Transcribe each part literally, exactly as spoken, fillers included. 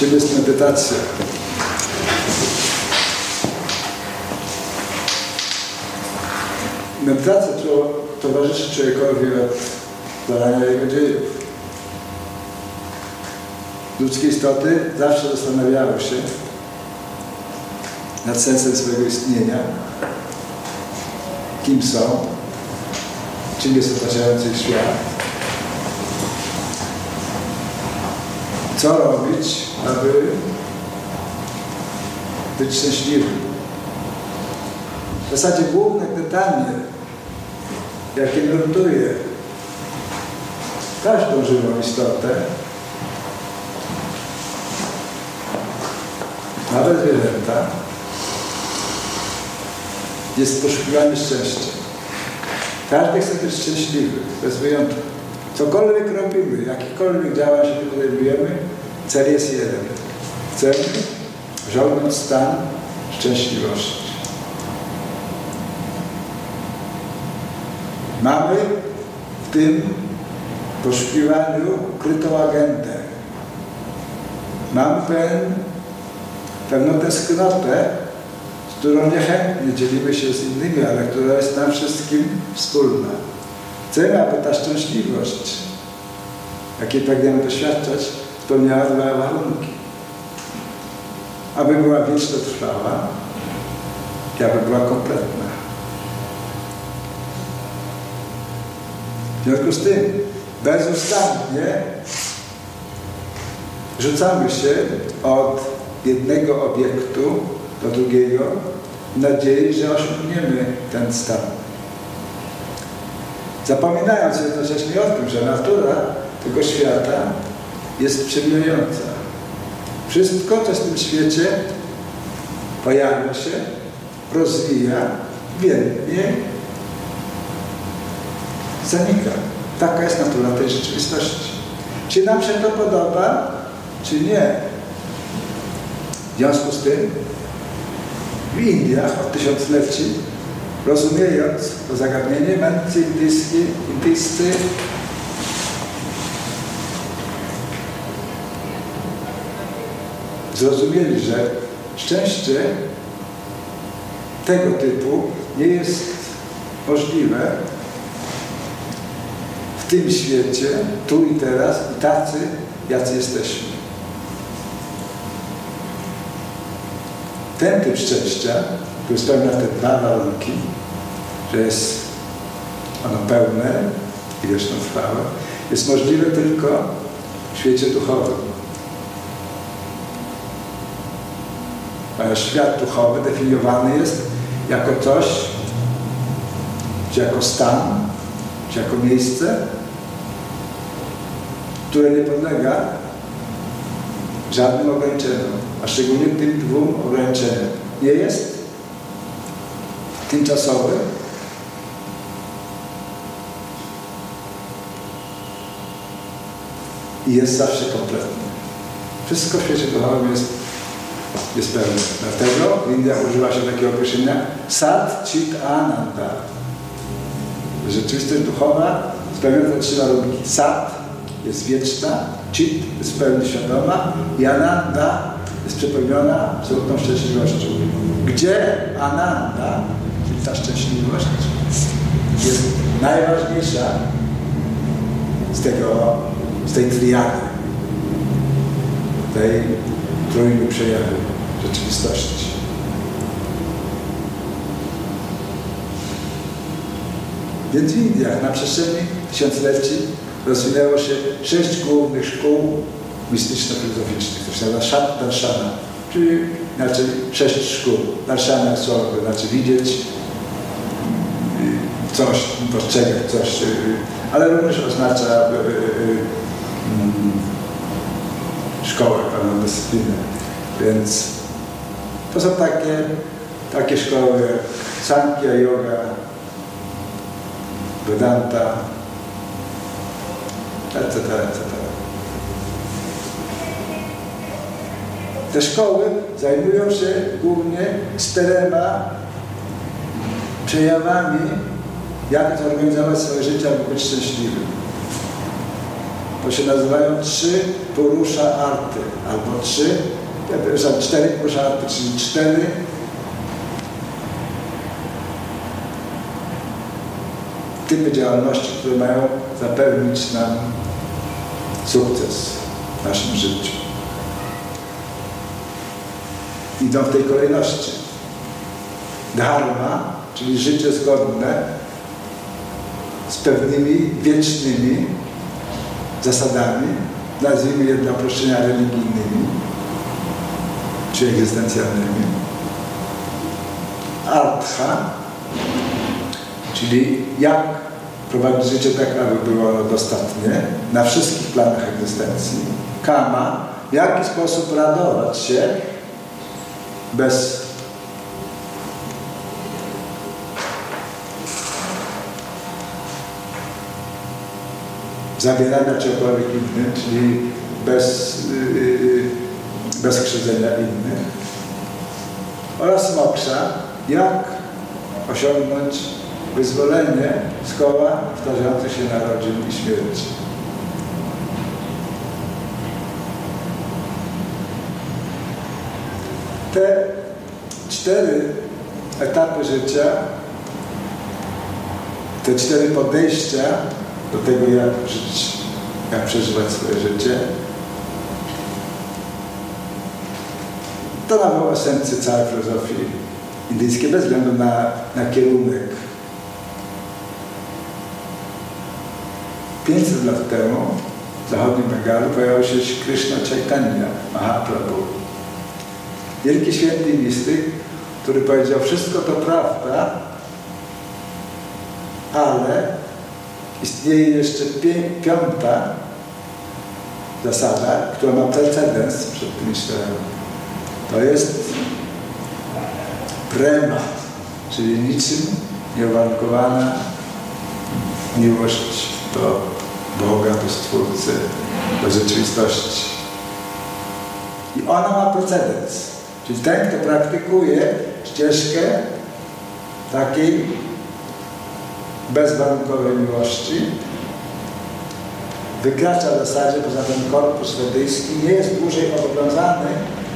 czym jest medytacja. Medytacja to, towarzyszy człowiekowi od zarania jego dziejów. Ludzkie istoty zawsze zastanawiały się nad sensem swojego istnienia, kim są, czym jest otaczający ich świat, co robić, aby być szczęśliwym. W zasadzie główne pytanie, jakie nurtuje każdą żywą istotę, nawet zwierzęta, jest poszukiwanie szczęścia. Każdy chce być szczęśliwy, bez wyjątku. Cokolwiek robimy, jakikolwiek działań się podejmujemy, cel jest jeden. Chcemy osiągnąć stan szczęśliwości. Mamy w tym poszukiwaniu ukrytą agendę. Mamy pewien, pewną tęsknotę, z którą niechętnie dzielimy się z innymi, ale która jest nam wszystkim wspólna. Chcemy, aby ta szczęśliwość, jakiej pragniemy doświadczać, spełniała dwa warunki. Aby była wiecznie trwała i aby była kompletna. W związku z tym bezustannie rzucamy się od jednego obiektu do drugiego w nadziei, że osiągniemy ten stan. Zapominając jednocześnie o tym, że natura tego świata jest przemieniająca. Wszystko, co w tym świecie pojawia się, rozwija, biednie, zanika. Taka jest natura tej rzeczywistości. Czy nam się to podoba, czy nie? W związku z tym w Indiach od tysiącleci, rozumiejąc to zagadnienie, mędrcy indyjscy, indyjscy zrozumieli, że szczęście tego typu nie jest możliwe w tym świecie, tu i teraz, i tacy, jacy jesteśmy. Ten typ szczęścia, który spełnia te dwa warunki, że jest ono pełne i wieczną trwałe, jest możliwe tylko w świecie duchowym. A świat duchowy definiowany jest jako coś, czy jako stan, czy jako miejsce, które nie podlega żadnym ograniczeniom, a szczególnie tym dwóm ograniczeniom. Nie jest tymczasowy, i jest zawsze kompletny. Wszystko w świecie duchowym jest, jest pełne. Dlatego w Indiach używa się takiego określenia Sat Chit Ananda. Rzeczywistość duchowa spełnia te trzy warunki. Sat jest wieczna, Chit jest w pełni świadoma i Ananda jest przepełniona absolutną szczęśliwością. Gdzie Ananda, czyli ta szczęśliwość, jest najważniejsza z, tego, z tej triady, tej trójmy przejawu rzeczywistości. Więc w Indiach na przestrzeni tysiącleci rozwinęło się sześć głównych szkół mistyczno-filozoficznych. To się nazywa Shat Darshana, czyli inaczej sześć szkół. Darshana jest słowo, to znaczy widzieć coś, postrzegać coś, ale również oznacza szkołę, pewną dyscyplinę. Więc to są takie, takie szkoły jak Sankhya Yoga, Vedanta, et cetera, et cetera. Te szkoły zajmują się głównie czterema przejawami, jak zorganizować swoje życie, aby być szczęśliwym. bo się nazywają trzy porusza arty, albo trzy, przepraszam, cztery porusza arty, czyli cztery typy działalności, które mają zapewnić nam sukces w naszym życiu. Idą w tej kolejności. Dharma, czyli życie zgodne z pewnymi wiecznymi zasadami, nazwijmy je dla uproszczenia religijnymi czy egzystencjalnymi. Artha, czyli jak prowadzić życie tak, aby było ono dostatnie na wszystkich planach egzystencji. Kama, w jaki sposób radować się bez zawierania czegokolwiek innym, czyli bez, yy, bez krzywdzenia innych. Oraz moksha, jak osiągnąć wyzwolenie z koła powtarzających się narodzin i śmierci. Te cztery etapy życia, te cztery podejścia do tego, jak żyć, jak przeżywać swoje życie. To dawało esencję całej filozofii indyjskiej, bez względu na, na kierunek. pięćset lat temu w zachodnim Bengalu pojawił się Krishna Chaitanya Mahaprabhu. Wielki święty mistyk, który powiedział, wszystko to prawda, ale istnieje jeszcze piąta zasada, która ma precedens przed tymi czterema. To jest prema, czyli niczym nieuwarunkowana miłość do Boga, do Stwórcy, do rzeczywistości. I ona ma precedens. Czyli ten, kto praktykuje ścieżkę takiej bezwarunkowej miłości, wykracza w zasadzie poza ten korpus wedyjski, nie jest dłużej obowiązany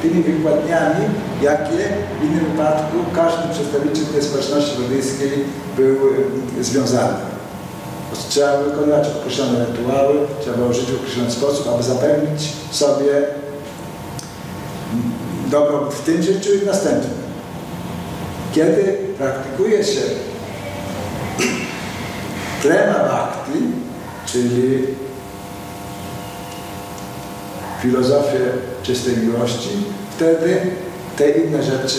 tymi wykładniami, jakie w innym wypadku każdy przedstawiciel tej społeczności wedyjskiej był związany. Trzeba wykonywać określone rytuały, trzeba użyć w określony sposób, aby zapewnić sobie dobrobyt w tym życiu i w następnym. Kiedy praktykuje się prema bhakti, czyli filozofię czystej miłości, wtedy te inne rzeczy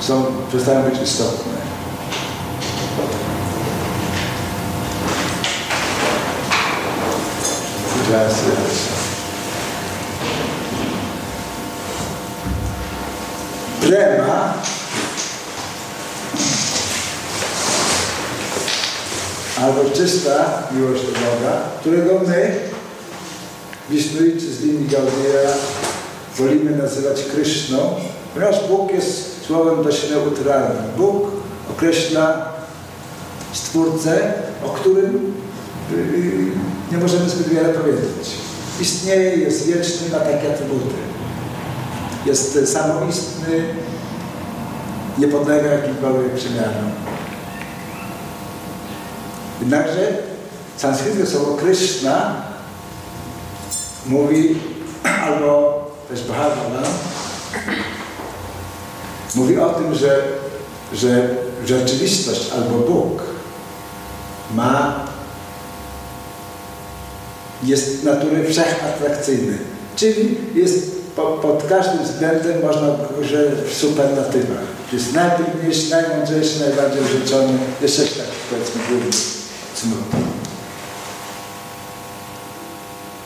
są, przestają być istotne. Prema albo czysta miłość do Boga, którego my, wiśnuicy z linii Gaudija, wolimy nazywać Kryszną, ponieważ Bóg jest słowem dość neutralnym. Bóg określa Stwórcę, o którym yy, nie możemy zbyt wiele powiedzieć. Istnieje, jest wieczny, ma takie atrybuty. Jest samoistny, nie podlega jakimkolwiek przemianom. Jednakże sanskryckie słowo Krishna mówi, albo też Bhagavan mówi o tym, że, że rzeczywistość albo Bóg ma, jest natury wszechatrakcyjnej, czyli jest po, pod każdym względem można że w superlatywach. Jest najpiękniejszy, najmądrzejszy, najbardziej użyczony, jeszcze tak powiedzmy główny. Cnóty.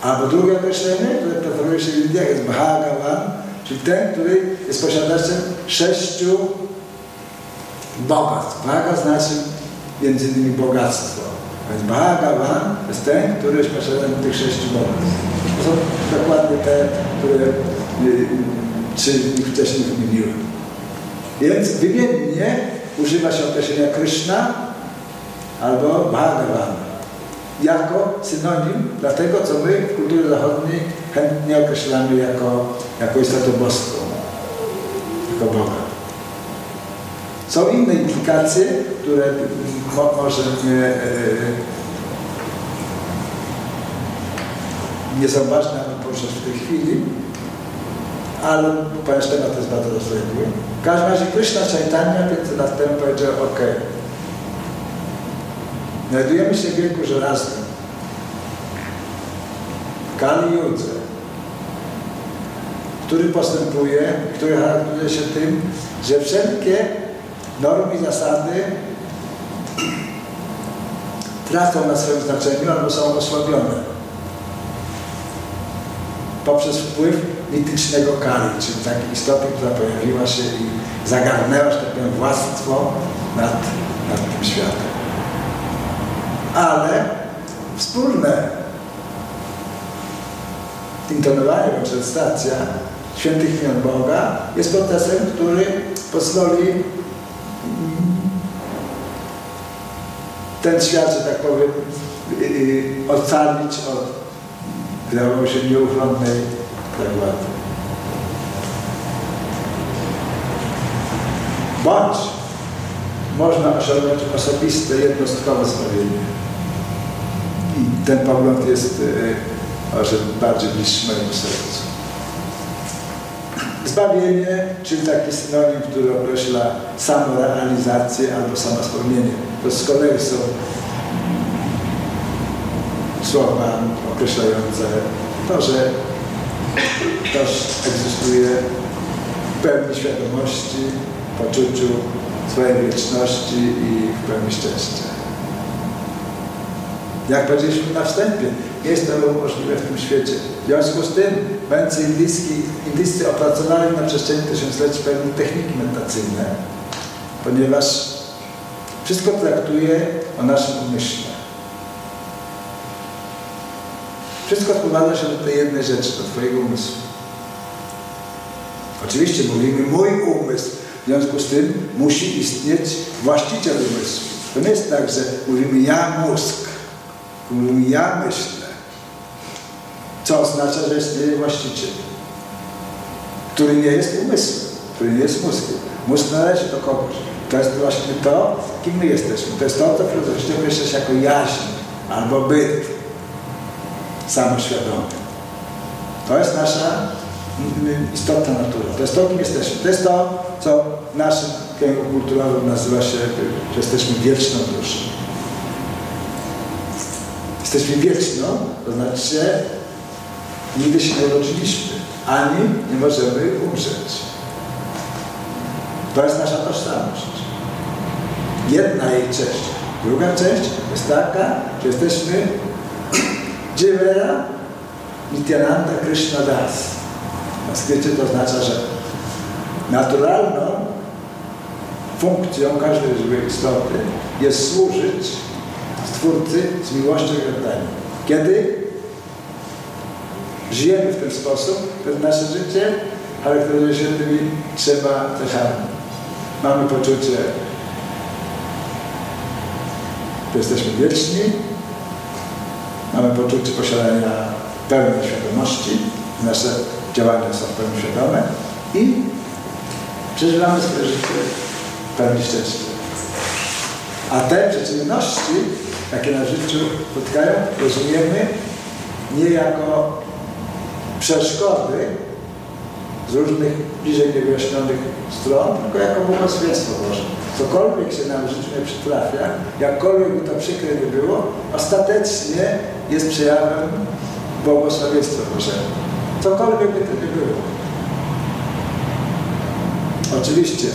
Albo drugie określenie, które preferuje się w Indiach, jest Bhagavan, czyli ten, który jest posiadaczem sześciu bogactw. Bhaga znaczy między innymi bogactwo. Więc Bhagavan jest ten, który jest posiadaczem tych sześciu bogactw. To są dokładnie te, które czy wcześniej wymieniłem. Więc wymiennie używa się określenia Krishna albo Bhagavan. jako synonim dla tego, co my w kulturze zachodniej chętnie określamy jako, jako istotę boską, jako Boga. Są inne implikacje, które mo może nie, yy, nie są ważne, aby poruszać w tej chwili, ale ponieważ temat jest bardzo rozległy. W każdym razie Krishna Chaitanya pięćset lat temu powiedział: OK, znajdujemy się w wieku żelaznym, w Kali-judze, który postępuje, który charakteryzuje się tym, że wszelkie normy i zasady tracą na swoim znaczeniu albo są osłabione poprzez wpływ mitycznego Kali, czyli takiej istoty, która pojawiła się i zagarnęła, że tak powiem, władztwo nad, nad tym światem. Ale wspólne intonowanie bądź recytacja świętych imion Boga jest procesem, który pozwoli ten świat, że tak powiem, ocalić od, wydawało się, nieuchronnej zagłady. Bądź można osiągnąć osobiste, jednostkowe zbawienie. I ten pogląd jest może bardziej bliższy mojemu sercu. Zbawienie, czyli taki synonim, który określa samorealizację albo samospełnienie. To z kolei są słowa określające to, że ktoś egzystuje w pełni świadomości, poczuciu swojej wieczności i w pełni szczęścia. Jak powiedzieliśmy na wstępie, nie jest to możliwe w tym świecie. W związku z tym mędrcy indyjscy opracowali na przestrzeni tysiącleci pewne techniki medytacyjne, ponieważ wszystko traktuje o naszym umyśle. Wszystko sprowadza się do tej jednej rzeczy, do twojego umysłu. Oczywiście mówimy mój umysł, w związku z tym musi istnieć właściciel umysłu. To nie jest tak, że mówimy ja mózg, mówimy ja myślę, co oznacza, że istnieje właściciel, który nie jest umysłem, który nie jest mózgiem. Mózg należy do kogoś. To jest właśnie to, kim my jesteśmy. To jest to, co filozoficznie określa się jako jaźń albo byt samoświadomy. To jest nasza istotna natura. To jest to, kim jesteśmy. To jest to, co w naszym kręgu kulturowym nazywa się, że jesteśmy wieczną duszą. Jesteśmy wieczną, to znaczy, że nigdy się nie urodziliśmy, ani nie możemy umrzeć. To jest nasza tożsamość. Jedna jej część. Druga część jest taka, że jesteśmy Jivera Nityananda Krishna Das. W skrycie to oznacza, że naturalną funkcją każdej żywej istoty jest służyć Stwórcy z miłością i oddaniem. Kiedy żyjemy w ten sposób, to nasze życie charakteryzuje się tymi trzema cechami. Mamy poczucie, że jesteśmy wieczni, mamy poczucie posiadania pełnej świadomości, nasze działania są w pełni świadome i przeżywamy swoje życie w pełni szczęścia. A te przeciwności, jakie na życiu spotkają, rozumiemy nie jako przeszkody z różnych bliżej niewyjaśnionych stron, tylko jako błogosławieństwo Boże. Cokolwiek się nam w życiu nie przytrafia, jakkolwiek by to przykre nie było, ostatecznie jest przejawem błogosławieństwa Bożego. Cokolwiek by to nie było. Oczywiście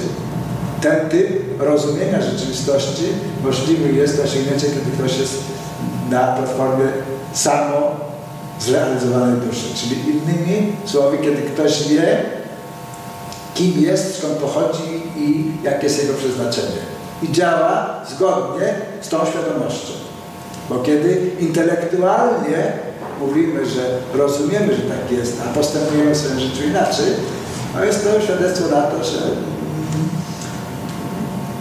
ten typ rozumienia rzeczywistości możliwy jest do osiągnięcia, kiedy ktoś jest na platformie samo zrealizowanej duszy. Czyli innymi słowy, kiedy ktoś wie, kim jest, skąd pochodzi i jakie jest jego przeznaczenie. I działa zgodnie z tą świadomością. Bo kiedy intelektualnie mówimy, że rozumiemy, że tak jest, a postępujemy w swoim życiu inaczej, no jest to świadectwo na to, że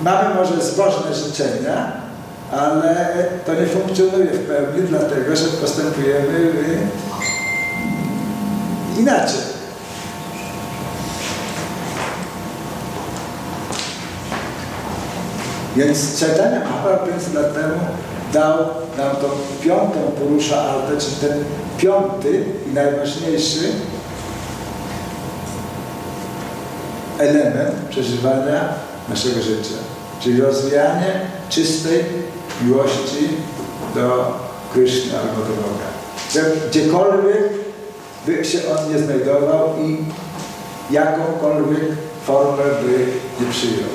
mamy może zbożne życzenia, ale to nie funkcjonuje w pełni, dlatego że postępujemy inaczej. Więc Czajtania Mahaprabhu pięć lat temu dał nam tą piątą Purusza Artę, czyli ten piąty i najważniejszy element przeżywania naszego życia. Czyli rozwijanie czystej miłości do Kryszny albo do Boga. Gdziekolwiek by się on nie znajdował i jakąkolwiek formę by nie przyjął.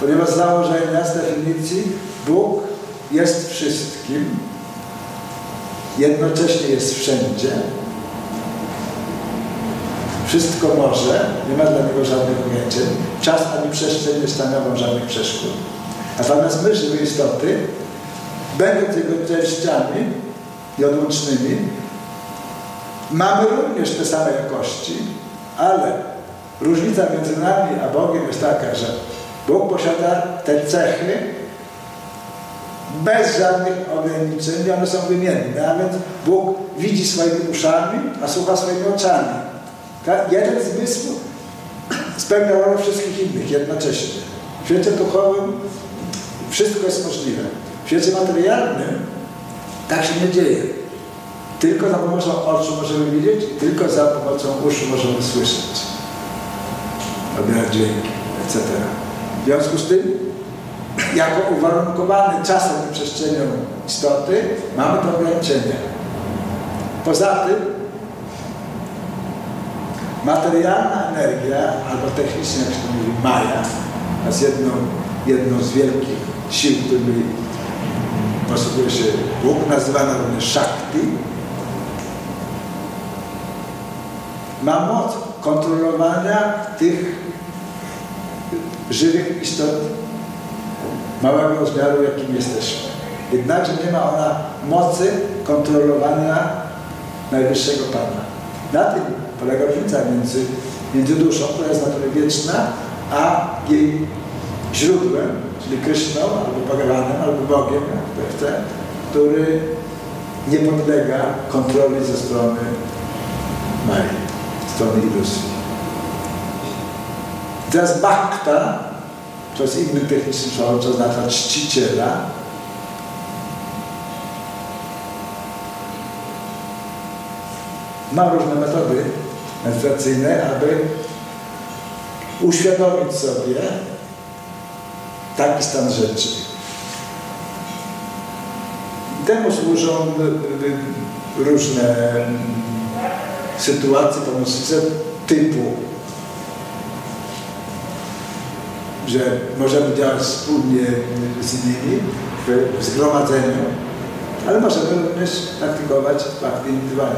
Ponieważ z założenia, z definicji, Bóg jest wszystkim, jednocześnie jest wszędzie, wszystko może, nie ma dla Niego żadnych ograniczeń, czas ani przestrzeń nie stanowią żadnych przeszkód. Natomiast my, żywe istoty, będąc Jego częściami i odłącznymi, mamy również te same jakości, ale różnica między nami a Bogiem jest taka, że Bóg posiada te cechy bez żadnych ograniczeń, one są wymienne, a więc Bóg widzi swoimi uszami, a słucha swoimi oczami. Tak? Jeden zmysł spełnia rolę wszystkich innych jednocześnie. W świecie duchowym wszystko jest możliwe. W świecie materialnym tak się nie dzieje. Tylko za pomocą oczu możemy widzieć i tylko za pomocą uszu możemy słyszeć, odbierać dźwięki, et cetera. W związku z tym, jako uwarunkowane czasem i przestrzenią istoty, mamy to ograniczenie. Poza tym, materialna energia, albo technicznie, jak się to mówi, Maja, jest jedną, jedną z wielkich sił, którymi posługuje się Bóg, nazywana również Shakti, ma moc kontrolowania tych żywych istot małego rozmiaru, jakim jesteśmy. Jednakże nie ma ona mocy kontrolowania Najwyższego Pana. Na tym polega różnica między, między duszą, która jest natury wieczna, a jej źródłem, czyli Kryszną, albo Bhagavanem, albo Bogiem, jak chce, który nie podlega kontroli ze strony Maji, ze strony iluzji. Teraz Bhakta, to jest inny techniczny słowo, co oznacza czciciela. Ma różne metody medytacyjne, aby uświadomić sobie taki stan rzeczy. Temu służą różne sytuacje pomocnicze typu, że możemy działać wspólnie z innymi w zgromadzeniu, ale możemy również praktykować praktyki indywidualne.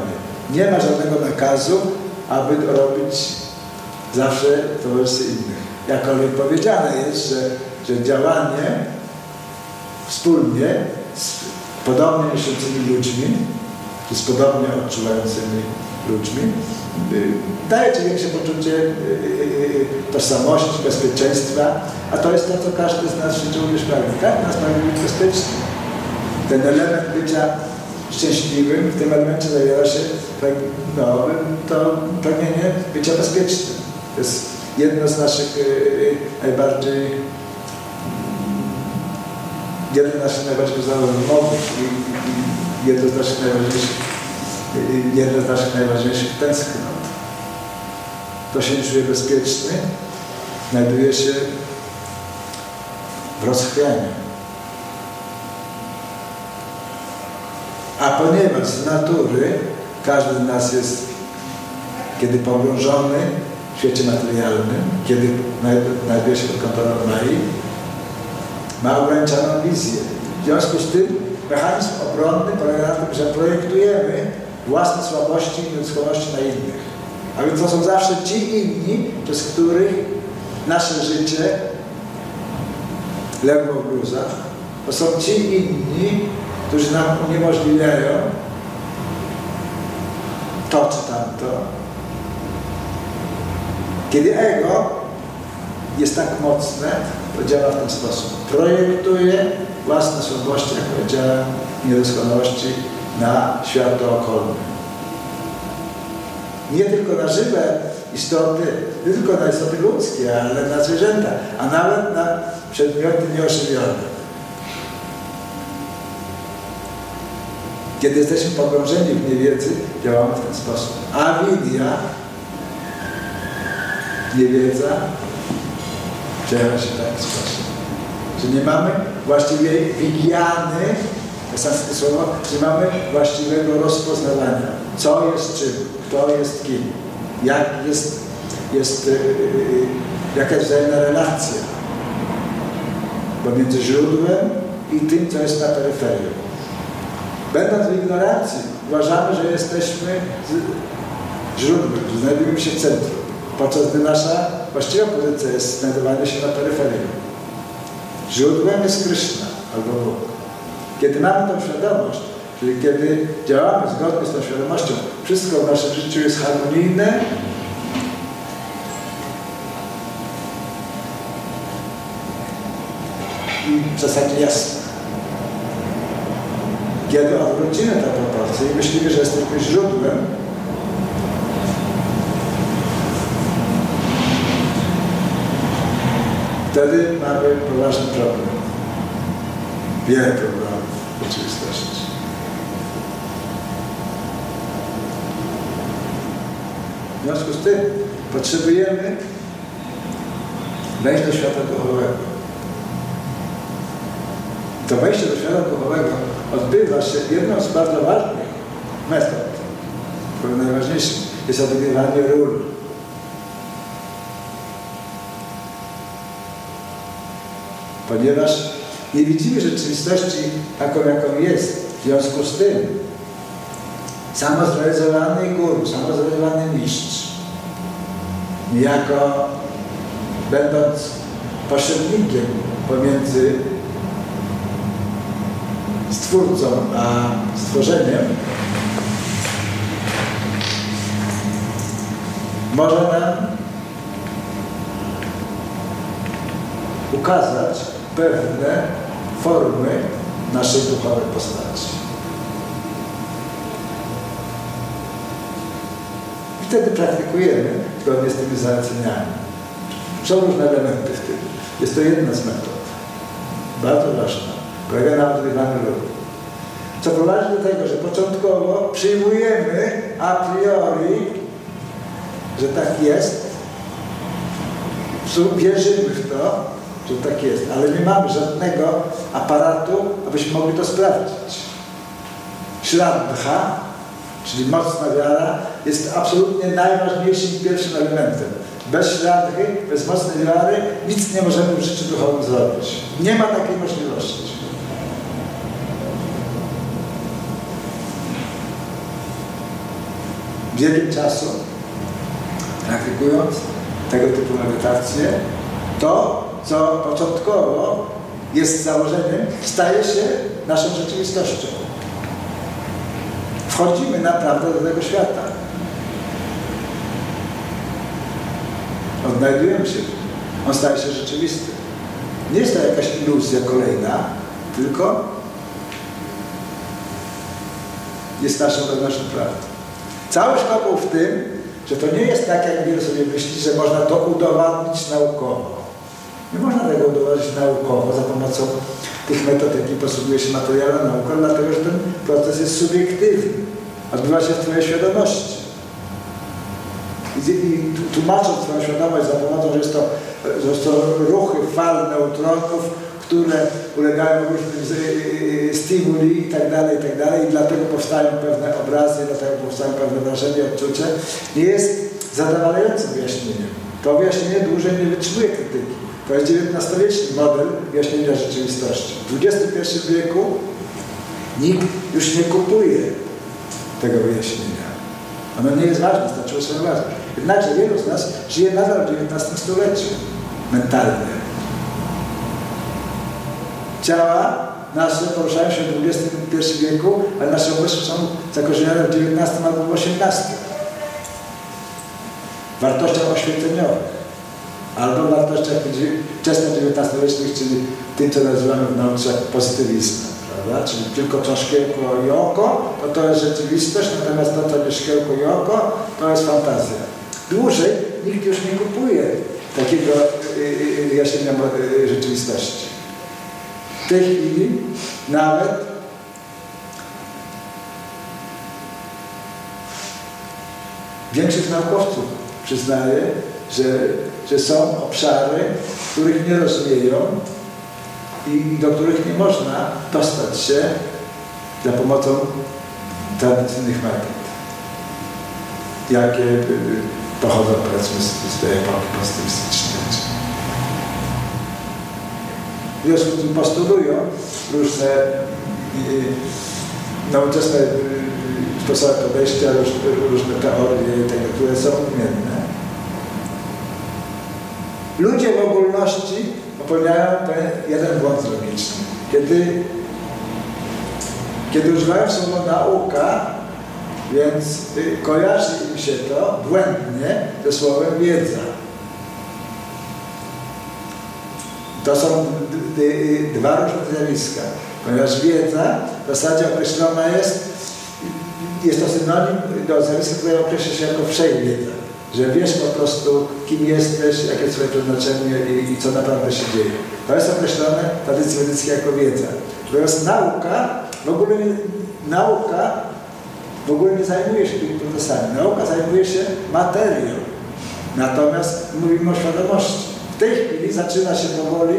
Nie ma żadnego nakazu, aby robić zawsze w towarzystwie innych. Jakkolwiek powiedziane jest, że, że działanie wspólnie z podobnie myślącymi ludźmi, czy z podobnie odczuwającymi ludźmi, daje ci większe poczucie tożsamości, bezpieczeństwa, a to jest to, co każdy z nas w życiu również prawie. Każdy nas prawie być bezpieczny. Ten element bycia szczęśliwym w tym elemencie zawiera się no, to pragnienie bycia bezpiecznym. To jest jedno z naszych najbardziej jedno z naszych najbardziej podstawowych i, i jedno z naszych najważniejszych jedna z naszych najważniejszych tęsknot. To się czuje bezpieczny, znajduje się w rozchwianiu. A ponieważ z natury każdy z nas jest, kiedy pogrążony w świecie materialnym, kiedy znajduje się pod kontrolą Mai, ma ograniczoną wizję. W związku z tym mechanizm obronny polega na tym, że projektujemy własne słabości i niedoskonałości na innych. A więc to są zawsze ci inni, przez których nasze życie legło w gruzach. To są ci inni, którzy nam uniemożliwiają to czy tamto. Kiedy ego jest tak mocne, to działa w ten sposób. Projektuje własne słabości, jak powiedziałem, niedoskonałości na świat dookolny. Nie tylko na żywe istoty, nie tylko na istoty ludzkie, ale na zwierzęta, a nawet na przedmioty nieożywione. Kiedy jesteśmy pogrążeni w niewiedzy, działamy w ten sposób. Avidya, niewiedza, działa się w taki sposób. Że nie mamy właściwej wigiany, to jest sanskrytne słowo, że mamy właściwego rozpoznawania, co jest czym, kto jest kim, jak jest, jest, yy, yy, jaka jest wzajemna relacja pomiędzy źródłem i tym, co jest na peryferii. Będąc w ignorancji, uważamy, że jesteśmy źródłem, że znajdujemy się w centrum, podczas gdy nasza właściwa pozycja jest znajdowanie się na peryferii. Źródłem jest Kryszna albo Bóg. Kiedy mamy tą świadomość, czyli kiedy działamy zgodnie z tą świadomością, wszystko w naszym życiu jest harmonijne, i w zasadzie jasne. Kiedy odwrócimy tę proporcję i myślimy, że jesteśmy źródłem, wtedy mamy poważny problem. Wiele problemów w rzeczywistości. W związku z tym potrzebujemy wejść do świata duchowego. To wejście do świata duchowego odbywa się jedną z bardzo ważnych metod, którą najważniejszą jest odgrywanie ról. Ponieważ nie widzimy rzeczywistości taką, jaką jest, w związku z tym samozrealizowany guru, samozrealizowany mistrz, niejako będąc pośrednikiem pomiędzy Stwórcą a stworzeniem, może nam ukazać pewne formy naszej duchowej postaci. I wtedy praktykujemy zgodnie z tymi zaleceniami. Są różne elementy w tym. Jest to jedna z metod. Bardzo ważna. Polega na odgrywaniu ról. Co prowadzi do tego, że początkowo przyjmujemy a priori, że tak jest, wierzymy w to, że tak jest, ale nie mamy żadnego aparatu, abyśmy mogli to sprawdzić. Śraddha, czyli mocna wiara, jest absolutnie najważniejszym pierwszym elementem. Bez śraddhy, bez mocnej wiary nic nie możemy w życiu duchowym zrobić. Nie ma takiej możliwości. Wiele czasu, praktykując tego typu medytacje, to, co początkowo jest założeniem, staje się naszą rzeczywistością. Wchodzimy naprawdę do tego świata. Odnajdujemy się w nim. On staje się rzeczywisty. Nie jest to jakaś iluzja kolejna, tylko jest naszą wewnętrzną prawdą. Cały szkopuł w tym, że to nie jest tak, jak wielu sobie myśli, że można to udowadnić naukowo. Nie można tego udowadnić naukowo za pomocą tych metod, jakich posługuje się materiałem naukowym, dlatego że ten proces jest subiektywny. Odbywa się w twojej świadomości. I, i tłumacząc twoją świadomość za pomocą, że jest to, że jest to ruchy fal neutronów, które ulegają różnym stymuli i tak dalej, i tak dalej, i dlatego powstają pewne obrazy, dlatego powstają pewne wrażenia, odczucia, nie jest zadowalającym wyjaśnieniem. To wyjaśnienie dłużej nie wytrzymuje krytyki. To jest dziewiętnastowieczny model wyjaśnienia rzeczywistości. W dwudziestym pierwszym wieku nikt już nie kupuje tego wyjaśnienia. Ono nie jest ważne, znaczyło swoją wartość. Jednakże wielu z nas żyje nadal w dziewiętnastym stuleciu mentalnie. Ciała nasze poruszają się w dwudziestym pierwszym wieku, ale nasze umysły są zakorzenione w dziewiętnastym albo w osiemnastym. Wartościach oświeceniowych. albo w wartościach wczesno-dziewiętnastowiecznych, czyli tym, co nazywamy w nauce pozytywizmem, prawda? Czyli tylko co szkiełko i oko, to to jest rzeczywistość, natomiast to, co nie szkiełko i oko, to jest fantazja. Dłużej nikt już nie kupuje takiego jaśnienia rzeczywistości. W tej chwili nawet większość naukowców przyznaje, że, że są obszary, których nie rozumieją i do których nie można dostać się za pomocą tradycyjnych metod, jakie pochodzą, powiedzmy, z, z tej epoki pozytywistycznej. W związku z tym postulują różne nowoczesne sposoby podejścia, różne teorie tego, które są odmienne. Ludzie w ogólności popełniają ten jeden błąd logiczny. Kiedy, kiedy używają słowa nauka, więc kojarzy im się to błędnie ze słowem wiedza. To są dwa różne zjawiska, ponieważ wiedza w zasadzie określona jest, jest to synonim do zjawiska, które określa się jako wszechwiedza, że wiesz po prostu, kim jesteś, jakie jest twoje przeznaczenie i, i co naprawdę się dzieje. To jest określone tradycji medycyjskiej jako wiedza. Natomiast nauka w ogóle, nauka w ogóle nie zajmuje się tymi procesami. Nauka zajmuje się materią, natomiast mówimy o świadomości. W tej chwili zaczyna się powoli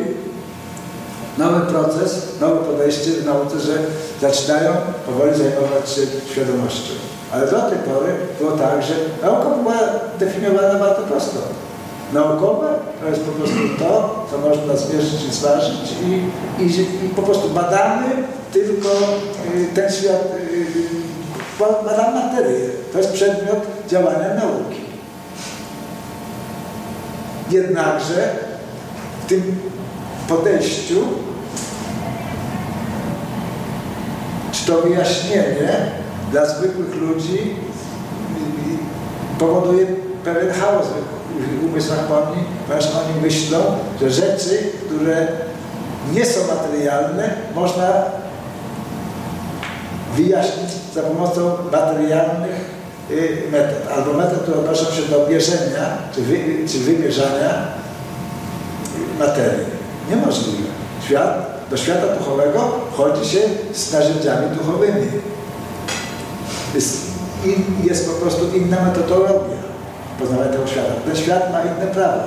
nowy proces, nowe podejście w nauce, że zaczynają powoli zajmować się świadomością. Ale do tej pory było tak, że nauka była definiowana bardzo prosto. Naukowe to jest po prostu to, co można zmierzyć i zważyć i, i, i po prostu badamy tylko y, ten świat, y, y, badamy materię. To jest przedmiot działania nauki. Jednakże w tym podejściu, czy to wyjaśnienie dla zwykłych ludzi powoduje pewien chaos w umysłach oni, ponieważ oni myślą, że rzeczy, które nie są materialne, można wyjaśnić za pomocą materialnych metod, albo metod, które odnoszą się do mierzenia, czy, wy, czy wymierzania materii. Niemożliwe. Świat, do świata duchowego chodzi się z narzędziami duchowymi. Jest, in, jest po prostu inna metodologia poznawania tego świata. Ten świat ma inne prawa.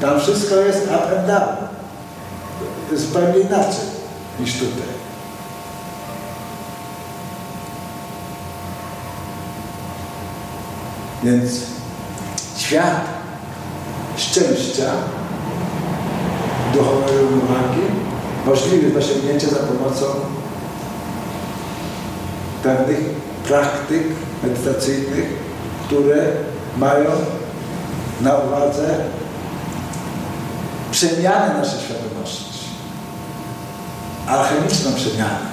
Tam wszystko jest up and down. Zupełnie inaczej niż tutaj. Więc świat szczęścia, duchowej równowagi, możliwy jest osiągnięcie za pomocą pewnych praktyk medytacyjnych, które mają na uwadze przemianę naszej świadomości, alchemiczną przemianę.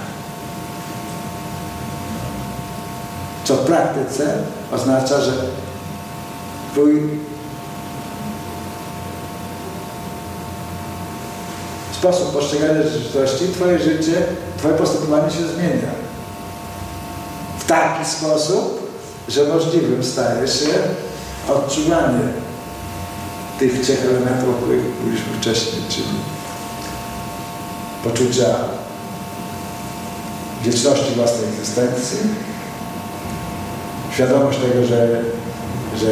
Co w praktyce oznacza, że twój sposób postrzegania rzeczywistości, twoje życie, twoje postępowanie się zmienia. W taki sposób, że możliwym staje się odczuwanie tych trzech elementów, o których mówiliśmy wcześniej, czyli poczucia wieczności własnej egzystencji, świadomość tego, że, że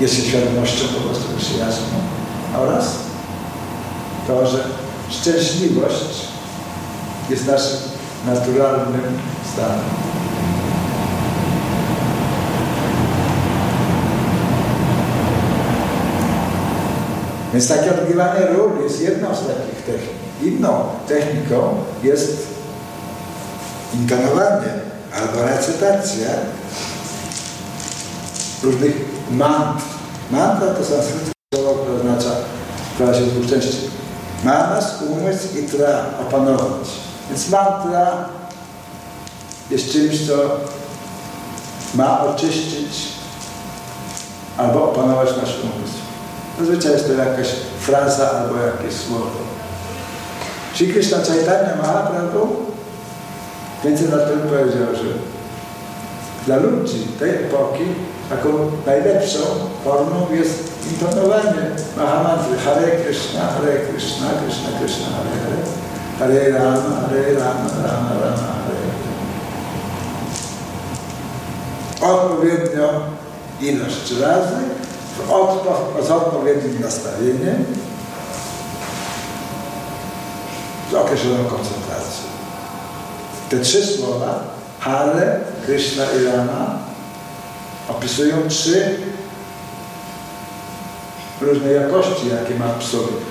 jest się świadomością po prostu przyjaźnią, oraz to, że szczęśliwość jest naszym naturalnym stanem. Więc takie odgrywanie ról jest jedną z takich technik. Inną techniką jest intonowanie albo recytacja różnych mantr. Mantra to sanskrytne słowo, które oznacza, która się uczęści. Manas, umysł i tra, opanować. Więc mantra jest czymś, co ma oczyścić albo opanować nasz umysł. Zazwyczaj jest to jakaś fraza albo jakieś słowo. Śri Krishna Chaitanya Mahaprabhu więcej na tym powiedział, że dla ludzi tej epoki taką najlepszą formą jest intonowanie Mahamantry Hare Krishna, Hare Krishna, Krishna Krishna, Hare Hare, Hare Rama, Hare Rama, Rama Rama, Hare Hare. Odpowiednią ilość razy, w odpo z odpowiednim nastawieniem, z określoną koncentracją. Te trzy słowa, Hare, Krishna i Rama, opisują trzy różne jakości, jakie ma absolut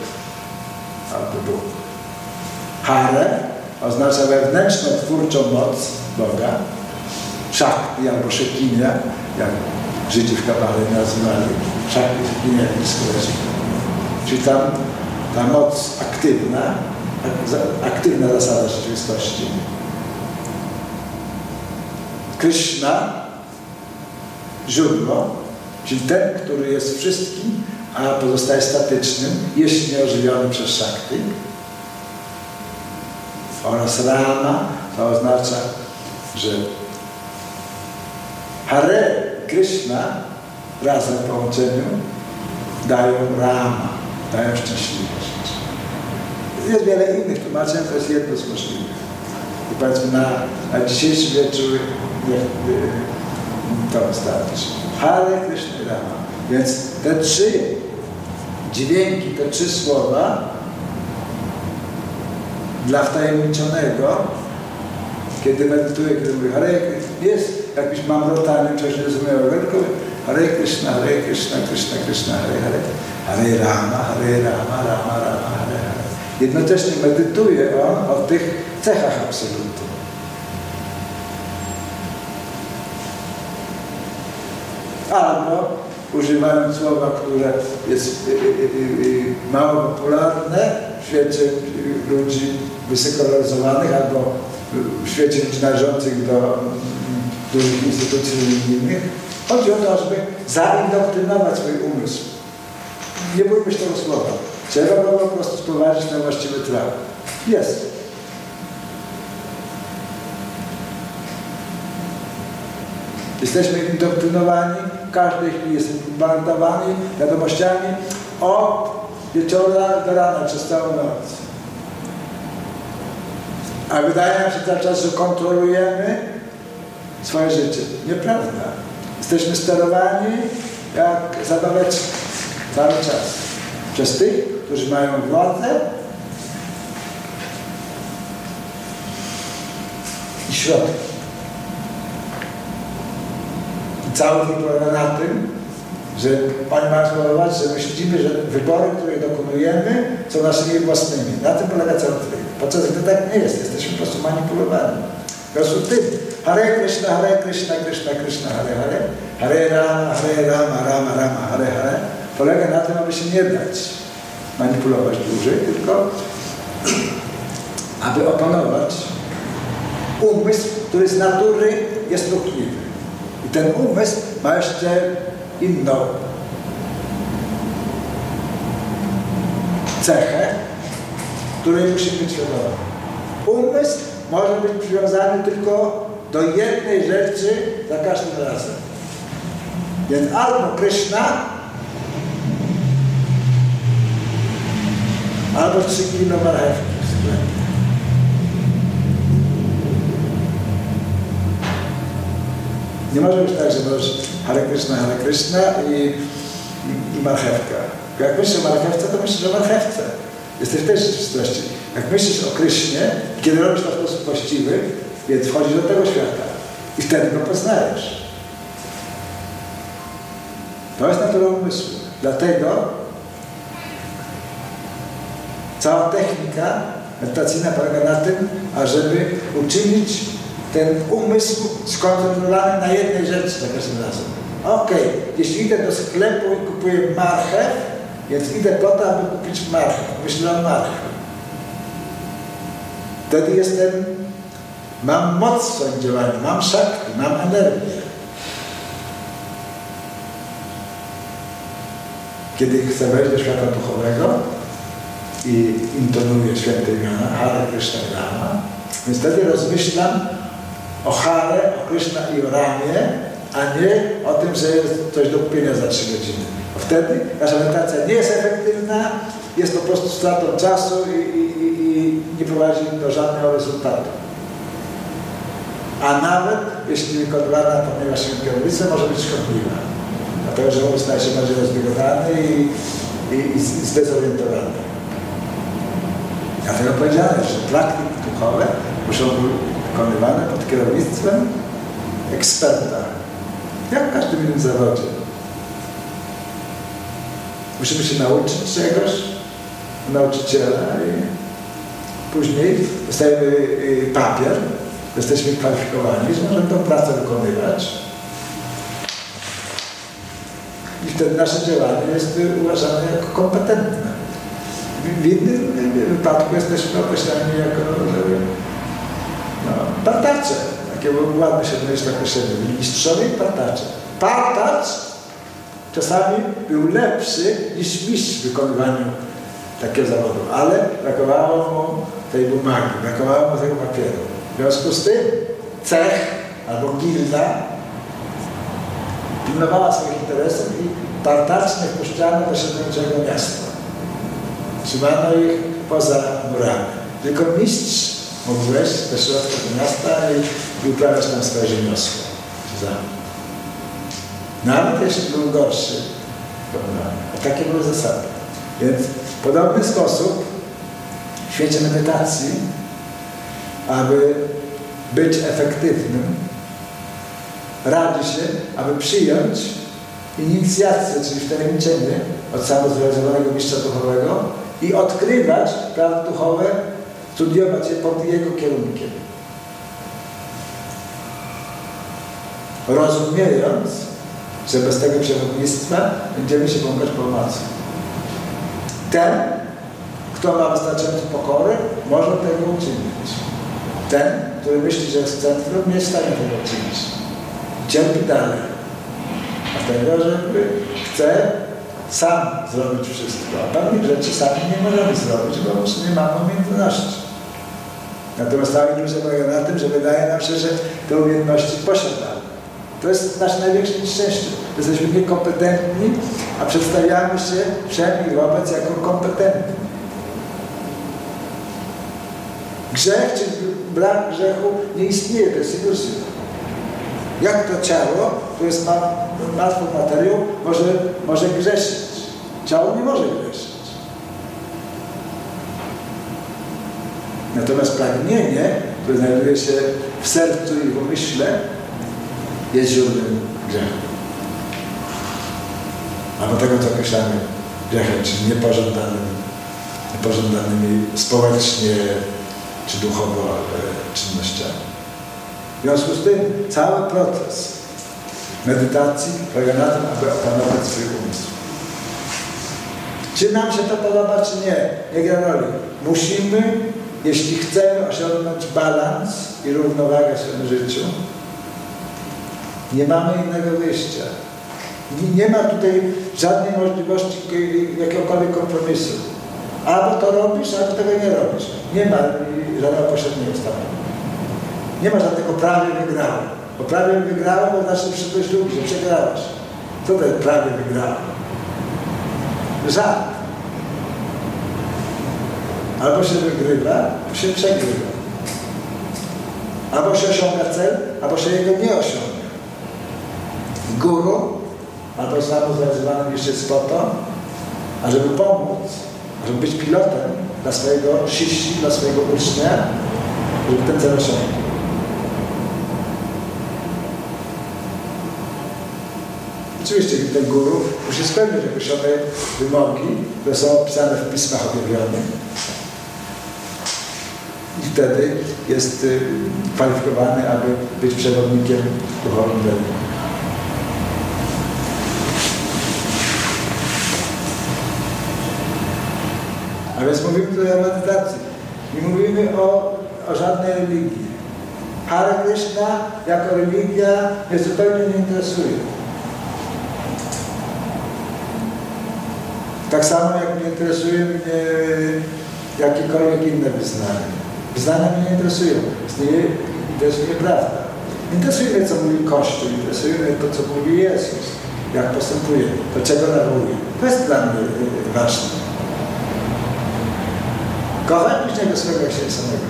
albo Bóg. Hare oznacza wewnętrzną twórczą moc Boga, Shakti albo Shekinia, jak Żydzi w Kabale nazywali Shakti, Shekinia i Skorazika. Czyli tam ta moc aktywna, aktywna zasada rzeczywistości. Krishna, źródło, czyli ten, który jest wszystkim, a pozostaje statycznym, jest nieożywiony przez Shakti. Oraz Rama, to oznacza, że Hare Krishna razem w połączeniu dają Rama, dają szczęśliwość. Jest wiele innych tłumaczeń, to jest jedno z możliwych. I powiedzmy, na, na dzisiejszy wieczór to wystarczy. Hare Krishna i Rama. Więc te trzy dźwięki, te trzy słowa dla wtajemniczonego, kiedy medytuje, kiedy mówi Hare Krishna, nie jest jakimś mamrotaniem, coś niezrozumiałego, tylko Hare Krishna, Hare Krishna, Krishna Krishna, Hare Hare, Hare Rama, Hare Rama, Rama Rama, Hare Hare. Jednocześnie medytuje on o tych cechach absolutu. Albo używając słowa, które jest y, y, y, y, mało popularne w świecie ludzi wysokoloryzowanych albo w świecie ludzi należących do dużych instytucji religijnych. Chodzi o to, żeby zaindoktrynować swój umysł. Nie bójmy się tego słowa. Trzeba go po prostu sprowadzić na właściwy traw. Jest. Jesteśmy indoktrynowani, każdy jest bombardowany wiadomościami od wieczora do rana, przez całą noc. A wydaje nam się cały czas, że kontrolujemy swoje życie. Nieprawda. Jesteśmy sterowani jak zabaweczki cały czas. Przez tych, którzy mają władzę i środki. Cały dzień polega na tym, że Pani ma spowodować, że my siedzimy, że wybory, które dokonujemy, są naszymi własnymi. Na tym polega cały tryb. Podczas gdy tak nie jest, jesteśmy po prostu manipulowani. Po prostu tym. Hare Krishna, Hare Krishna, Krishna Krishna, Hare Hare, Hare Rama, Hare Rama, Rama Rama, Hare Hare. Polega na tym, aby się nie dać manipulować dłużej, tylko aby opanować umysł, który z natury jest ruchliwy. I ten umysł ma jeszcze inną cechę, której musimy być świadomi. Umysł może być przywiązany tylko do jednej rzeczy za każdym razem. Więc albo Krishna, albo trzy kilo marchewki w sklepie. Nie może być tak, że masz Hare Krishna, Hare Krishna i, i, i marchewka. Jak myślisz o marchewce, to myślisz o marchewce. Jesteś też w rzeczywistości. Jak myślisz o Krysznie, kiedy robisz to w sposób właściwy, więc wchodzisz do tego świata. I wtedy go poznajesz. To jest natura umysłu. Dlatego cała technika medytacyjna polega na tym, ażeby uczynić ten umysł skoncentrowany na jednej rzeczy za każdym razem. Okej, okay. Jeśli idę do sklepu i kupuję marchew, więc idę po to, aby kupić marchew. Myślę o marchew. Wtedy jestem, mam moc w swoim działaniu, mam szakty, mam energię. Kiedy chce wejść do świata duchowego i intonuje święte imiona Hare Krishna i Rama, więc wtedy rozmyślam o Hare, o Krishna i o Ramie, a nie o tym, że jest coś do kupienia za trzy godziny. Bo wtedy nasza medytacja nie jest efektywna, jest po prostu stratą czasu i, i, i, i nie prowadzi do żadnego rezultatu. A nawet jeśli wykonywana, ponieważ się kierownicę, może być szkodliwa. Dlatego, że umysł staje się bardziej rozbiegodany i, i, i zdezorientowany. Dlatego powiedziałem, że praktyki duchowe muszą być wykonywane pod kierownictwem eksperta. Jak w każdym innym zawodzie. Musimy się nauczyć czegoś, nauczyciela i później dostajemy papier. Jesteśmy kwalifikowani, że możemy tę pracę wykonywać. I wtedy nasze działanie jest uważane jako kompetentne. W innym wypadku jesteśmy określani jako no, partacze. Takie ładne się myśli określenie. Mistrzowie i partacze. Partacz czasami był lepszy niż mistrz w wykonywaniu takiego zawodu, ale brakowało mu tej bumagi, brakowało mu tego papieru. W związku z tym cech albo gilda pilnowała swoich interesów i partacznie wpuszczano do średniczego miasta. Trzymano ich poza murami. Tylko mistrz mógł wejść do środka do miasta i, i uprawiać tam swoje rzemiosło. Nawet jeśli był gorszy, a takie były zasady. Więc w podobny sposób w świecie medytacji, aby być efektywnym, radzi się, aby przyjąć inicjację, czyli wtajemniczenie od samozrealizowanego mistrza duchowego i odkrywać prawa duchowe, studiować je pod jego kierunkiem. Rozumiejąc, że bez tego przewodnictwa będziemy się pomagać pomocy. Ten, kto ma wystarczającą pokorę, może tego uczynić. Ten, który myśli, że jest centrum, nie jest w stanie tego uczynić. Cierpi dalej. Dlatego, że chce sam zrobić wszystko. A pewnych rzeczy sami nie możemy zrobić, bo już nie mamy umiejętności. Natomiast cały klucz polega na tym, że wydaje nam się, że te umiejętności posiadamy. To jest nasz największy nieszczęście. Jesteśmy niekompetentni, a przedstawiamy się wszędzie wobec jako kompetentni. Grzech czy brak grzechu nie istnieje, to jest iluzja. Jak to ciało, które jest martwą materią, może, może grzeszyć? Ciało nie może grzeszyć. Natomiast pragnienie, które znajduje się w sercu i w umyśle, jest źródłem grzechu. Albo tego, co określamy grzechem, czyli niepożądanym, niepożądanymi społecznie, czy duchowo e, czynnościami. W związku z tym cały proces medytacji polega na tym, aby opanować swój umysł. Czy nam się to podoba, czy nie, nie gra roli. Musimy, jeśli chcemy osiągnąć balans i równowagę w swoim życiu, nie mamy innego wyjścia. Nie, nie ma tutaj żadnej możliwości jakiegokolwiek kompromisu. Albo to robisz, albo tego nie robisz. Nie ma żadnego pośredniego stanu. Nie ma żadnego prawie wygrałem. Bo prawie wygrałem, to znaczy przyszedłeś ludzi, że przegrałeś. Co to jest prawie wygrałem? Żart. Albo się wygrywa, albo się przegrywa. Albo się osiąga cel, albo się jego nie osiąga. Guru, albo samozrealizowany niż jest po to, ażeby pomóc, żeby być pilotem dla swojego siści, dla swojego ucznia, żeby ten cel osiągnął. Oczywiście ten guru musi spełnić określone wymogi, które są opisane w pismach objawionych. I wtedy jest kwalifikowany, aby być przewodnikiem duchowym dla niego. A więc mówimy tutaj o medytacji. Nie mówimy o, o żadnej religii. Hare Krishna jako religia mnie zupełnie nie interesuje. Tak samo jak nie interesuje mnie jakiekolwiek inne wyznanie. Wyznania mnie nie interesują, interesuje mnie prawda. Interesuje mnie, co mówi Kościół, interesuje mnie to, co mówi Jezus, jak postępuje, do czego nawołuje. To jest dla mnie ważne. Kochaj bliźniego swego jak siebie samego.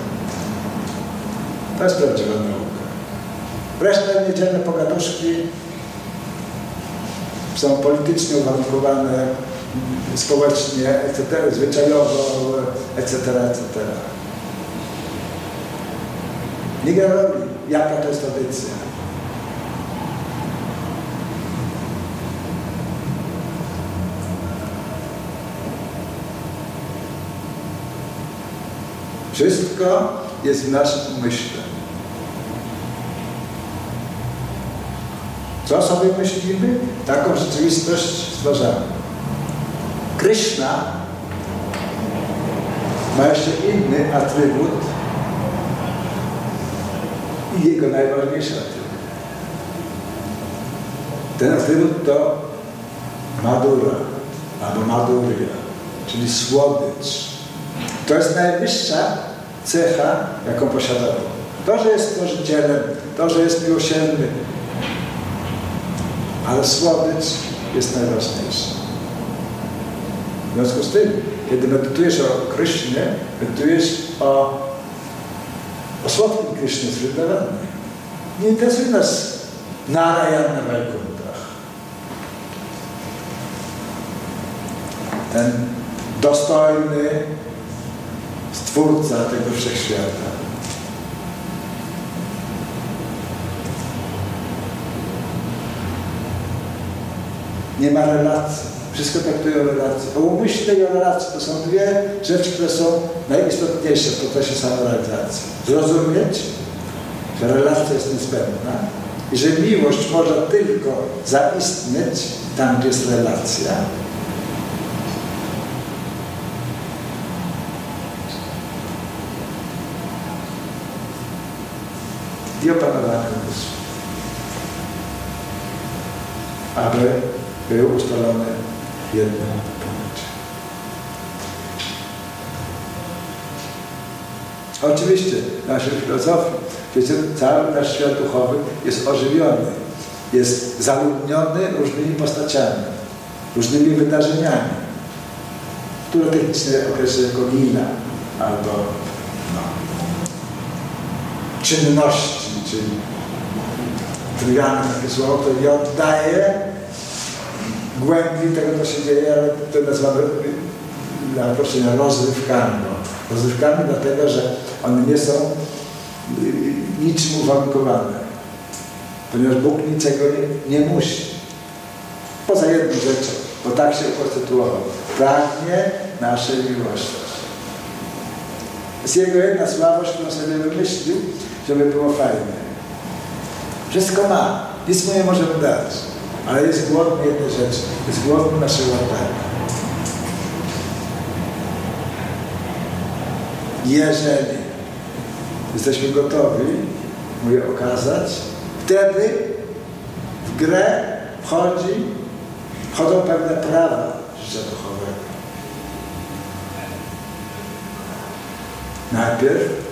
To jest prawdziwa nauka. Wreszcie niedzielne pogaduszki są politycznie uwarunkowane, społecznie, et cetera, zwyczajowo, et cetera, et cetera. Nikt nie robi, jaka to jest tradycja. Wszystko jest w naszym umyśle. Co sobie myślimy? Taką rzeczywistość stwarzamy. Kryszna ma jeszcze inny atrybut i jego najważniejszy atrybut. Ten atrybut to madura albo maduria, czyli słodycz. To jest najwyższa cecha, jaką posiada Bóg. To, że jest stworzycielem, to, że jest miłosierny, ale słodycz jest najważniejsza. W związku z tym, kiedy medytujesz o Krysznie, medytujesz o, o słodkim Krysznie z Vrindavan. Nie interesuje nas Narayan na Wajkuntach. Ten dostojny Stwórca tego wszechświata. Nie ma relacji. Wszystko traktuje o relacji. O umyśle i o relacji to są dwie rzeczy, które są najistotniejsze w procesie samorealizacji. Zrozumieć, że relacja jest niezbędna i że miłość może tylko zaistnieć tam, gdzie jest relacja. I opanowanie umysłu, aby był ustalony w jednym punkcie. Oczywiście w naszej filozofii, wiecie, cały nasz świat duchowy jest ożywiony, jest zaludniony różnymi postaciami, różnymi wydarzeniami, które technicznie określa jako lila albo no, czynności. Czyli trywialne takie słowo, które nie oddaje głębi tego, co się dzieje, ale to nazywamy dla uproszczenia rozrywkami. Rozrywkami dlatego, że one nie są niczym uwarunkowane, ponieważ Bóg niczego nie, nie musi. Poza jedną rzeczą, bo tak się ukonstytuował. Pragnie naszej miłości. Jest jego jedna słabość, którą sobie wymyślił, żeby było fajne. Wszystko ma, nic mu nie możemy dać, ale jest głodny jednej rzeczy, jest głodny naszego oddania. Jeżeli jesteśmy gotowi mu je okazać, wtedy w grę wchodzi, wchodzą pewne prawa życia duchowego. Najpierw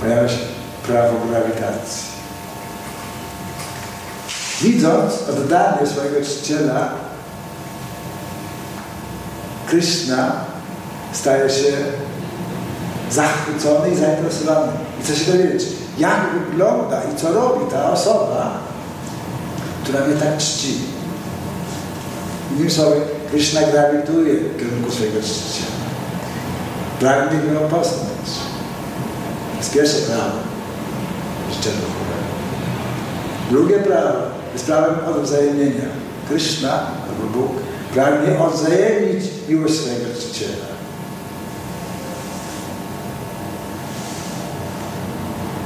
pojawia się prawo grawitacji. Widząc oddanie swojego czciciela, Krishna staje się zachwycony i zainteresowany. I chce się dowiedzieć, jak wygląda i co robi ta osoba, która mnie tak czci. Innymi słowy, Krishna grawituje w kierunku swojego czciciela. Pragnie go poznać. To jest pierwsze prawo życia duchowego. Drugie prawo jest prawem odwzajemnienia. Krishna, albo Bóg, pragnie odwzajemnić miłość swojego czciciela.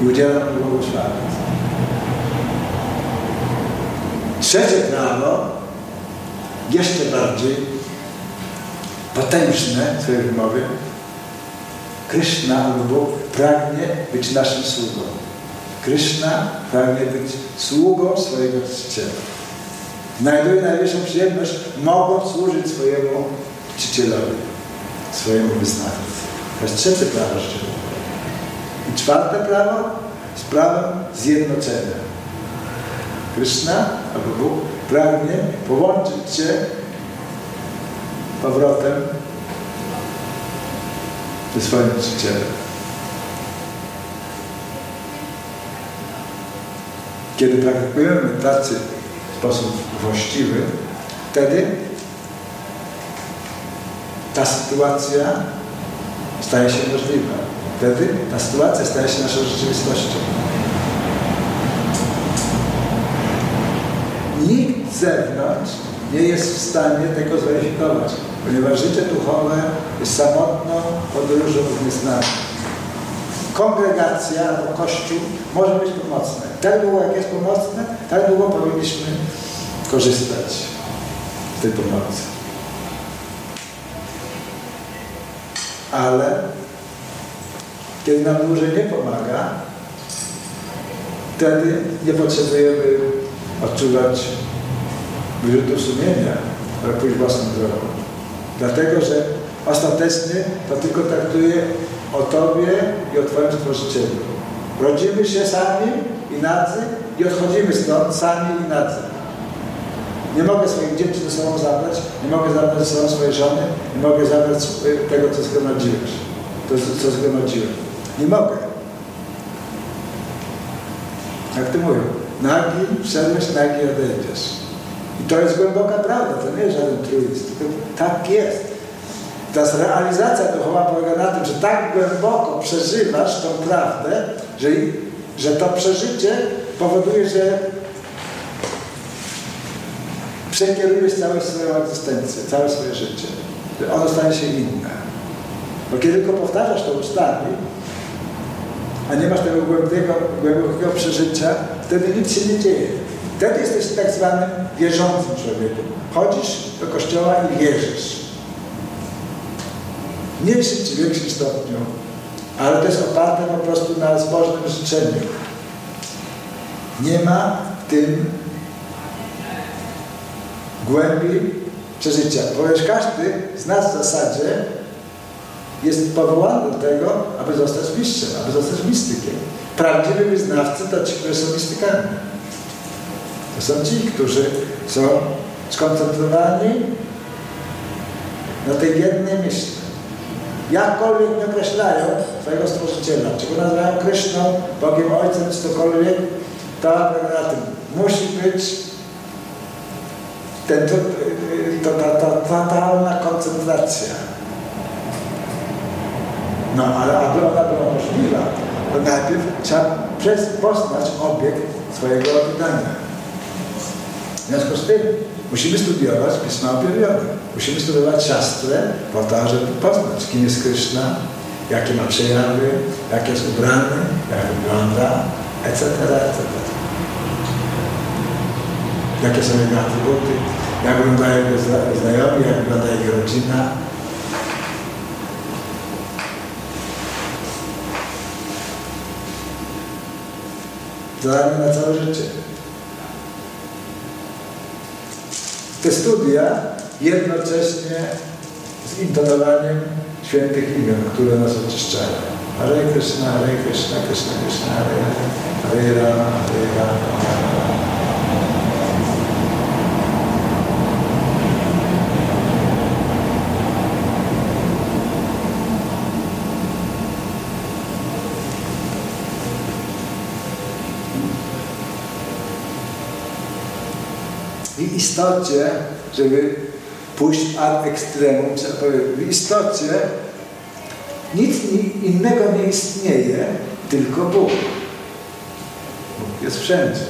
I udziela nam błogosławieństwa. Trzecie prawo, jeszcze bardziej potężne w swojej wymowie, Krishna albo Bóg pragnie być naszym sługą. Krishna pragnie być sługą swojego czciciela. znajduje największą przyjemność, mogąc służyć swojemu czcicielowi, swojemu wyznaniu. To jest trzecie prawo szczególne. I czwarte prawo z prawem zjednoczenia. Kryszna, albo Bóg, pragnie połączyć się powrotem ze swoim czcicielem. Kiedy praktykujemy medytację w sposób właściwy, wtedy ta sytuacja staje się możliwa. Wtedy ta sytuacja staje się naszą rzeczywistością. Nikt z zewnątrz nie jest w stanie tego zweryfikować, ponieważ życie duchowe jest samotną podróżą w nieznane. Kongregacja albo Kościół może być pomocne. Tak długo, jak jest pomocne, tak długo powinniśmy korzystać z tej pomocy. Ale kiedy nam dłużej nie pomaga, wtedy nie potrzebujemy odczuwać wyrzutu sumienia, ale pójść własną drogą. Dlatego, że ostatecznie to tylko traktuje o Tobie i o Twoim Stworzycielu. Rodzimy się sami i nadzy i odchodzimy stąd sami i nadzy. Nie mogę swoich dzieci ze sobą zabrać, nie mogę zabrać ze sobą swojej żony, nie mogę zabrać tego, co zgromadziłeś, to, co zgromadziłem. Nie mogę. Jak Ty mówił, nagi, wszedłeś, nagi odejdziesz. I to jest głęboka prawda, to nie jest żaden truizm, tylko tak jest. Ta realizacja duchowa polega na tym, że tak głęboko przeżywasz tą prawdę, że, że to przeżycie powoduje, że przekierujesz całą swoją egzystencję, całe swoje życie. Ono stanie się inne. Bo kiedy tylko powtarzasz to ustami, a nie masz tego głębokiego, głębokiego przeżycia, wtedy nic się nie dzieje. Wtedy jesteś tak zwanym wierzącym człowiekiem. Chodzisz do kościoła i wierzysz. W mniejszym czy większym stopniu, ale to jest oparte po prostu na zbożnym życzeniu. Nie ma w tym głębi przeżycia, ponieważ każdy z nas w zasadzie jest powołany do tego, aby zostać mistrzem, aby zostać mistykiem. Prawdziwi wyznawcy to ci, którzy są mistykami. To są ci, którzy są skoncentrowani na tej jednej myśli. Jakkolwiek nie określają swojego Stworzyciela, czy go nazywają Kryszną, Bogiem Ojcem, cokolwiek, to na tym musi być ten, to, ta, ta, ta totalna koncentracja. No, ale aby ona była możliwa, to najpierw trzeba poznać obiekt swojego oddania. W związku z tym musimy studiować pisma objawione. Musimy studiować Szastrę po to, żeby poznać, kim jest Kryszna, jakie ma przejawy, jak jest ubrany, jak wygląda, et cetera, et cetera. Jakie są jego atrybuty, jak wyglądają jego znajomi, jak wygląda jego rodzina. Zadanie na całe życie. Te studia jednocześnie z intonowaniem świętych imion, które nas oczyszczają. Hare Krishna, Hare Krishna, Krishna Krishna, Hare Hare Rama, Hare Rama. W istocie, żeby pójść ad extremum, w istocie nic innego nie istnieje, tylko Bóg. Bóg jest wszędzie.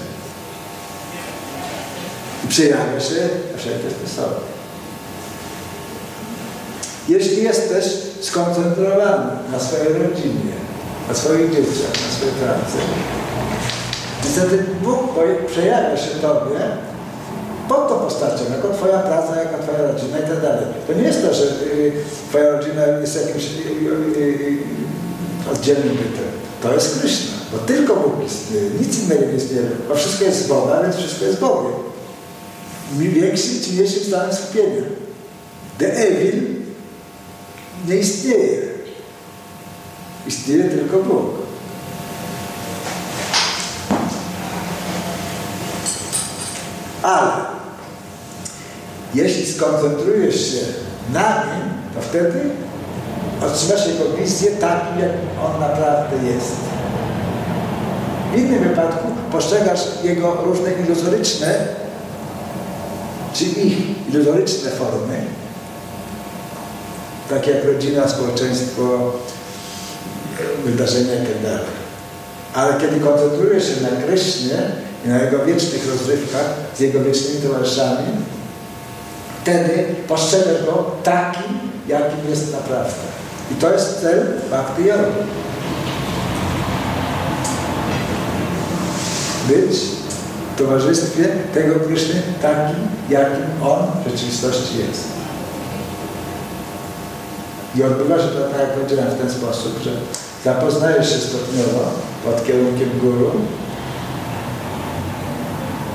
I przejawia się na wszelkie sposoby. Jeśli jesteś skoncentrowany na swojej rodzinie, na swoich dzieciach, na swojej pracy, niestety Bóg przejawia się Tobie pod tą postacią, jako Twoja praca, jako Twoja rodzina i tak dalej. To nie jest to, że y, Twoja rodzina jest jakimś y, y, y, oddzielnym bytem. To jest Kryszna, bo tylko Bóg istnieje, nic innego nie istnieje, bo wszystko jest z Boga, więc wszystko jest Bogiem. większym czy mniejszym stanem skupienia. The evil nie istnieje. Istnieje tylko Bóg. Ale jeśli skoncentrujesz się na nim, to wtedy otrzymasz jego wizję takim, jak on naprawdę jest. W innym wypadku postrzegasz jego różne iluzoryczne, czy ich iluzoryczne formy, takie jak rodzina, społeczeństwo, wydarzenia itd. Ale kiedy koncentrujesz się na Krysznie i na jego wiecznych rozrywkach z jego wiecznymi towarzyszami, wtedy postrzegasz go takim, jakim jest naprawdę. I to jest cel Bhakti Yogi. Być w towarzystwie tego Kryszny takim, jakim on w rzeczywistości jest. I odbywa się to, tak jak powiedziałem, w ten sposób, że zapoznajesz się stopniowo pod kierunkiem guru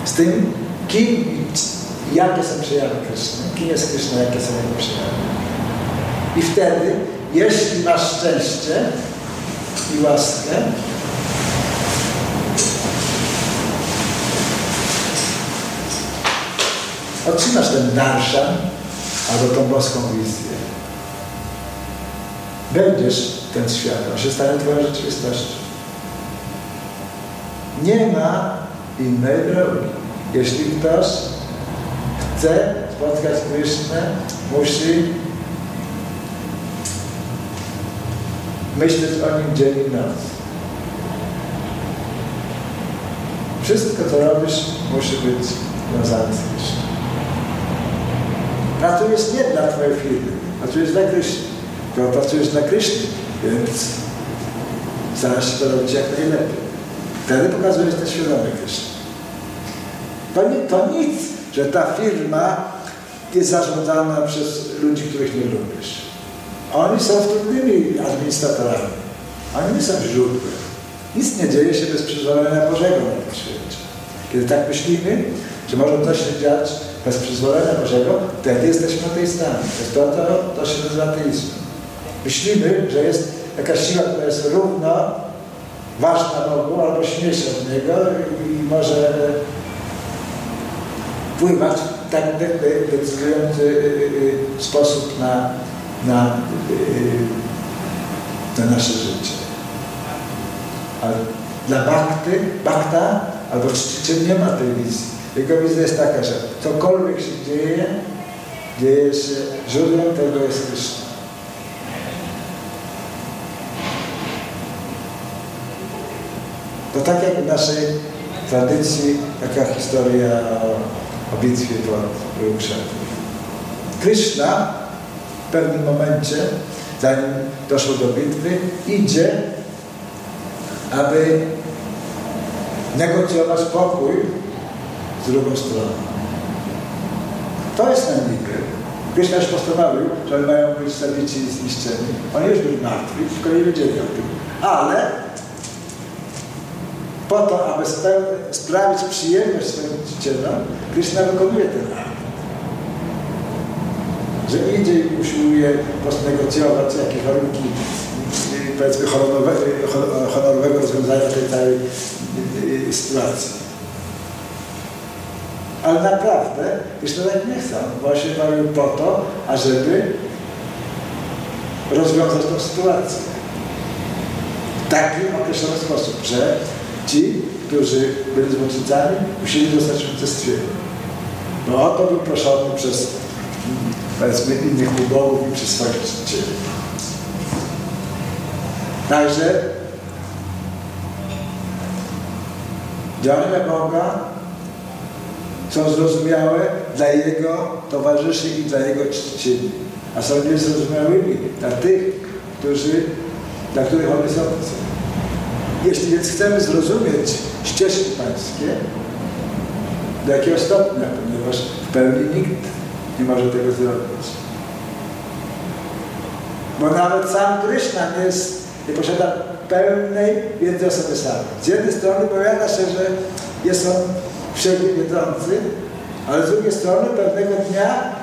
z tym, kim, jakie są przejawy Kryszny, kim jest Kryszna, jakie są jego przejawy. I wtedy, jeśli masz szczęście i łaskę, otrzymasz ten darshan albo tą boską wizję. Będziesz ten świat, on się stanie twoją rzeczywistością. Nie ma innej drogi. Jeśli ktoś chce spotkać Krishnę, musi myśleć o nim dzień i noc. Wszystko, co robisz, musi być związane z Krishną. Pracujesz nie dla twojej firmy, pracujesz dla Krishny. Bo pracujesz dla Kryszny, więc starasz się to robić jak najlepiej. Wtedy pokazujesz ten świadomy Kryszny. To, nie, to nic, że ta firma jest zarządzana przez ludzi, których nie lubisz. Oni są trudnymi administratorami. Oni nie są źródłem. Nic nie dzieje się bez przyzwolenia Bożego na tym świecie. Kiedy tak myślimy, że może coś się dziać bez przyzwolenia Bożego, wtedy jesteśmy ateistami. To, to, to się nazywa ateizmem. Myślimy, że jest jakaś siła, która jest równo ważna Bogu, albo śmiesza od Niego i może wpływać w tak decydujący sposób na, na, na nasze życie. Ale dla Bhakty, Bhakta albo czciciel nie ma tej wizji. Jego wizja jest taka, że cokolwiek się dzieje, dzieje się, źródłem tego jest Krishna. To tak jak w naszej tradycji, taka historia o, o bitwie pod Kurukshetrem. Krishna w pewnym momencie, zanim doszło do bitwy, idzie, aby negocjować pokój z drugą stroną. To jest ten nigdy. Krishna już postanowił, że oni mają być zabici i zniszczeni. Oni już byli martwi, tylko nie wiedzieli o tym. Ale po to, aby sprawić przyjemność swoim czcicielom, Krishna wykonuje ten akt. Że idzie i usiłuje negocjować jakieś warunki, powiedzmy, honorowego, honorowego rozwiązania tej całej sytuacji. Ale naprawdę Krishna tak nie chce. Bo się bawił po to, ażeby rozwiązać tą sytuację. W taki określony sposób, że ci, którzy byli złoczyńcami, musieli zostać unicestwieni. Bo o to był proszony przez, powiedzmy, innych ubogów i przez swoich czcicieli. Także działania Boga są zrozumiałe dla Jego towarzyszy i dla Jego czcicieli, a są niezrozumiałymi dla tych, którzy, dla których one są. Jeśli więc chcemy zrozumieć ścieżki pańskie, do jakiego stopnia, ponieważ w pełni nikt nie może tego zrobić. Bo nawet sam Krishna nie, jest, nie posiada pełnej wiedzy o sobie samym. Z jednej strony powiada się, że jest on wszechwiedzący, Ale z drugiej strony pewnego dnia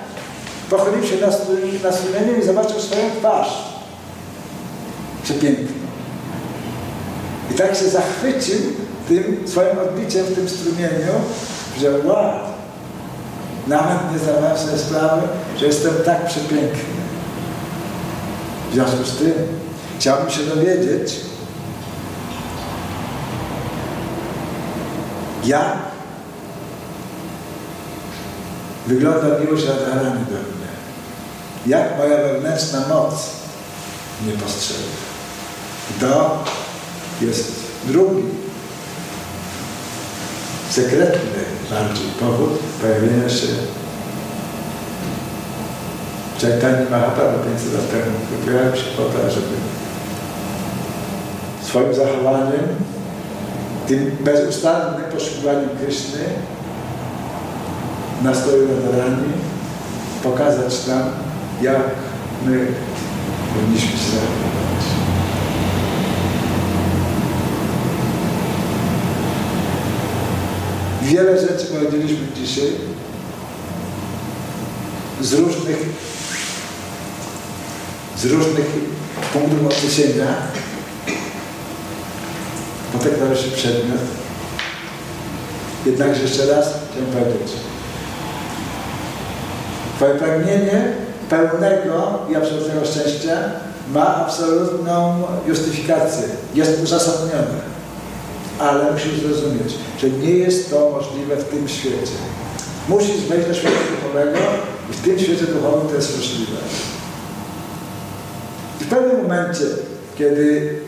pochylił się na sumieniu i zobaczył swoją twarz przepiękną. I tak się zachwycił tym swoim odbiciem w tym strumieniu, że wow, nawet nie zdawałem sobie sprawy, że jestem tak przepiękny. W związku z tym chciałbym się dowiedzieć, jak wygląda miłość Radharani do mnie. Jak moja wewnętrzna moc mnie postrzega. To jest drugi, sekretny bardziej powód pojawienia się Chaitanya Mahaprabhu pięćset lat temu. Pojawił się po to, żeby swoim zachowaniem, tym bezustannym poszukiwaniem Kryszny, nastroju Radharani, pokazać nam, jak my powinniśmy się zachowywać. Wiele rzeczy powiedzieliśmy dzisiaj z różnych, z różnych punktów odniesienia, bo tak nasz przedmiot. Jednakże jeszcze raz chciałem powiedzieć. Twoje pragnienie pełnego i absolutnego szczęścia ma absolutną justyfikację, jest uzasadnione, ale musisz zrozumieć, że nie jest to możliwe w tym świecie. Musisz wejść do świata duchowego i w tym świecie duchowym to jest możliwe. I w pewnym momencie, kiedy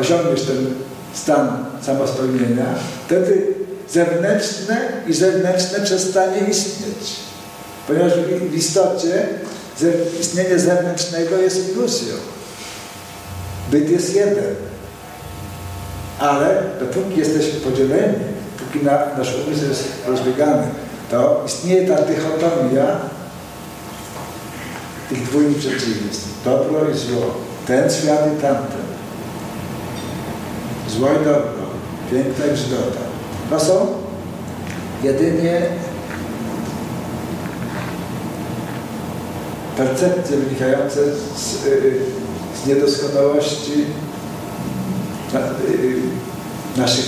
osiągniesz ten stan samospełnienia, wtedy zewnętrzne i zewnętrzne przestanie istnieć. Ponieważ w istocie istnienie zewnętrznego jest iluzją. Byt jest jeden. Ale dopóki jesteśmy podzieleni, dopóki na, nasz umysł jest rozbiegany, to istnieje ta dychotomia tych dwóch przeciwieństw. Dobro i zło. Ten świat i tamten. Zło i dobro. Piękna i brzydota. To są jedynie percepcje wynikające z, yy, z niedoskonałości na, yy, naszych,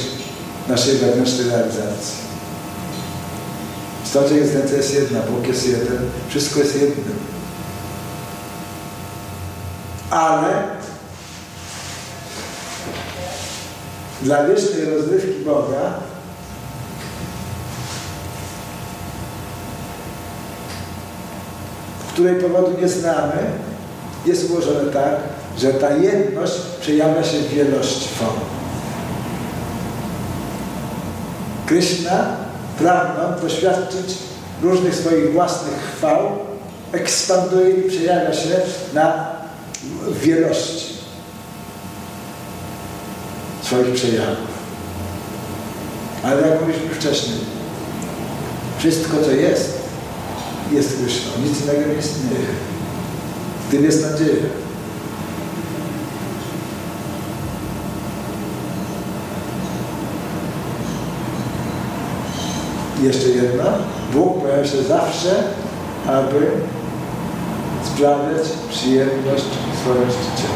naszej wewnętrznej realizacji. W istocie egzystencja jest jedna, Bóg jest jeden, wszystko jest jednym. Ale dla wiecznej rozrywki Boga której powodu nie znamy, jest ułożone tak, że ta jedność przejawia się w wielości form. Kryszna pragnąc doświadczyć różnych swoich własnych chwał, ekspanduje i przejawia się na wielości swoich przejawów. Ale jak mówiliśmy wcześniej, wszystko co jest, jest Kryszną, nic innego nie istnieje. W tym jest nadzieja. I jeszcze jedna. Bóg pojawia się zawsze, aby sprawiać przyjemność swoim życiu.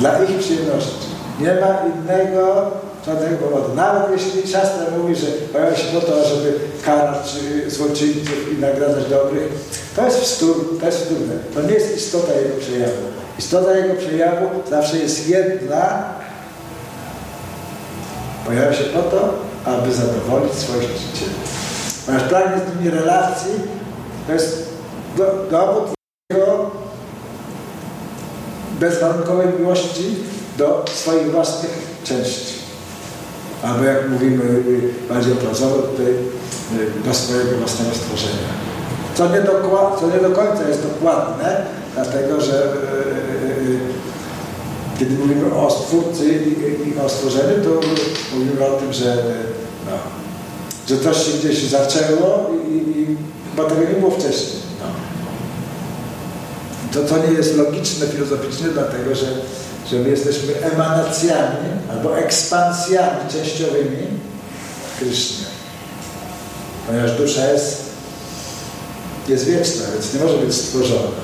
Dla ich przyjemności. Nie ma innego żadnego powodu. Nawet jeśli Szastra mówi, że pojawia się po to, żeby karać złoczyńców i nagradzać dobrych, to jest wstór, to jest wtórne. To nie jest istota jego przejawu. Istota jego przejawu zawsze jest jedna. Pojawia się po to, aby zadowolić swoich życieli. Ponieważ pragnie z nimi relacji, to jest do, dowód jego bezwarunkowej miłości do swoich własnych części. Albo jak mówimy bardziej opracowo tutaj, do swojego własnego stworzenia. Co nie do, co nie do końca jest dokładne, dlatego że yy, yy, kiedy mówimy o stwórcy i, i o stworzeniu, to mówimy o tym, że, no, że coś się gdzieś zaczęło, i, i, bo tego nie było wcześniej. No. To, to nie jest logiczne filozoficznie, dlatego że że my jesteśmy emanacjami albo ekspansjami częściowymi Kryszny. ponieważ dusza jest, jest wieczna, więc nie może być stworzona.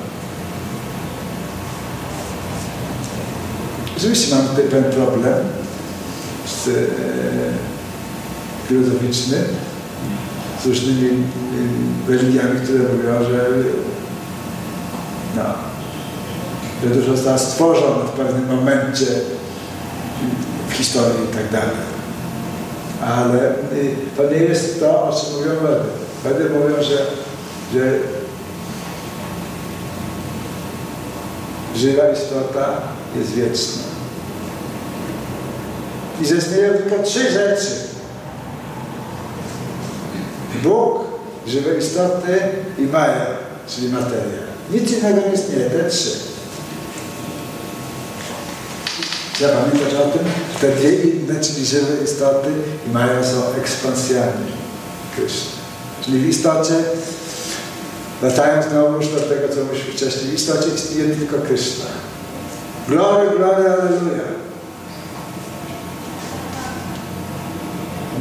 Oczywiście mam tutaj pewien problem z, e, filozoficzny z różnymi e, religiami, które mówią, że, no, że dusza została stworzona w pewnym momencie w historii i tak dalej. Ale e, to nie jest to, o czym mówią Wedy. Wedy mówią, że, że żywa istota jest wieczna. I że istnieją tylko trzy rzeczy. Bóg, żywe istoty i maja, czyli materia. Nic innego nie istnieje, te trzy. Trzeba pamiętać o tym, te dwie inne, czyli żywe istoty i maja, są ekspansjami Kryszny. Czyli w istocie, wracając znowu już do tego, co mówiliśmy wcześniej, w istocie istnieje tylko Kryszna. Glory, glory, alleluja.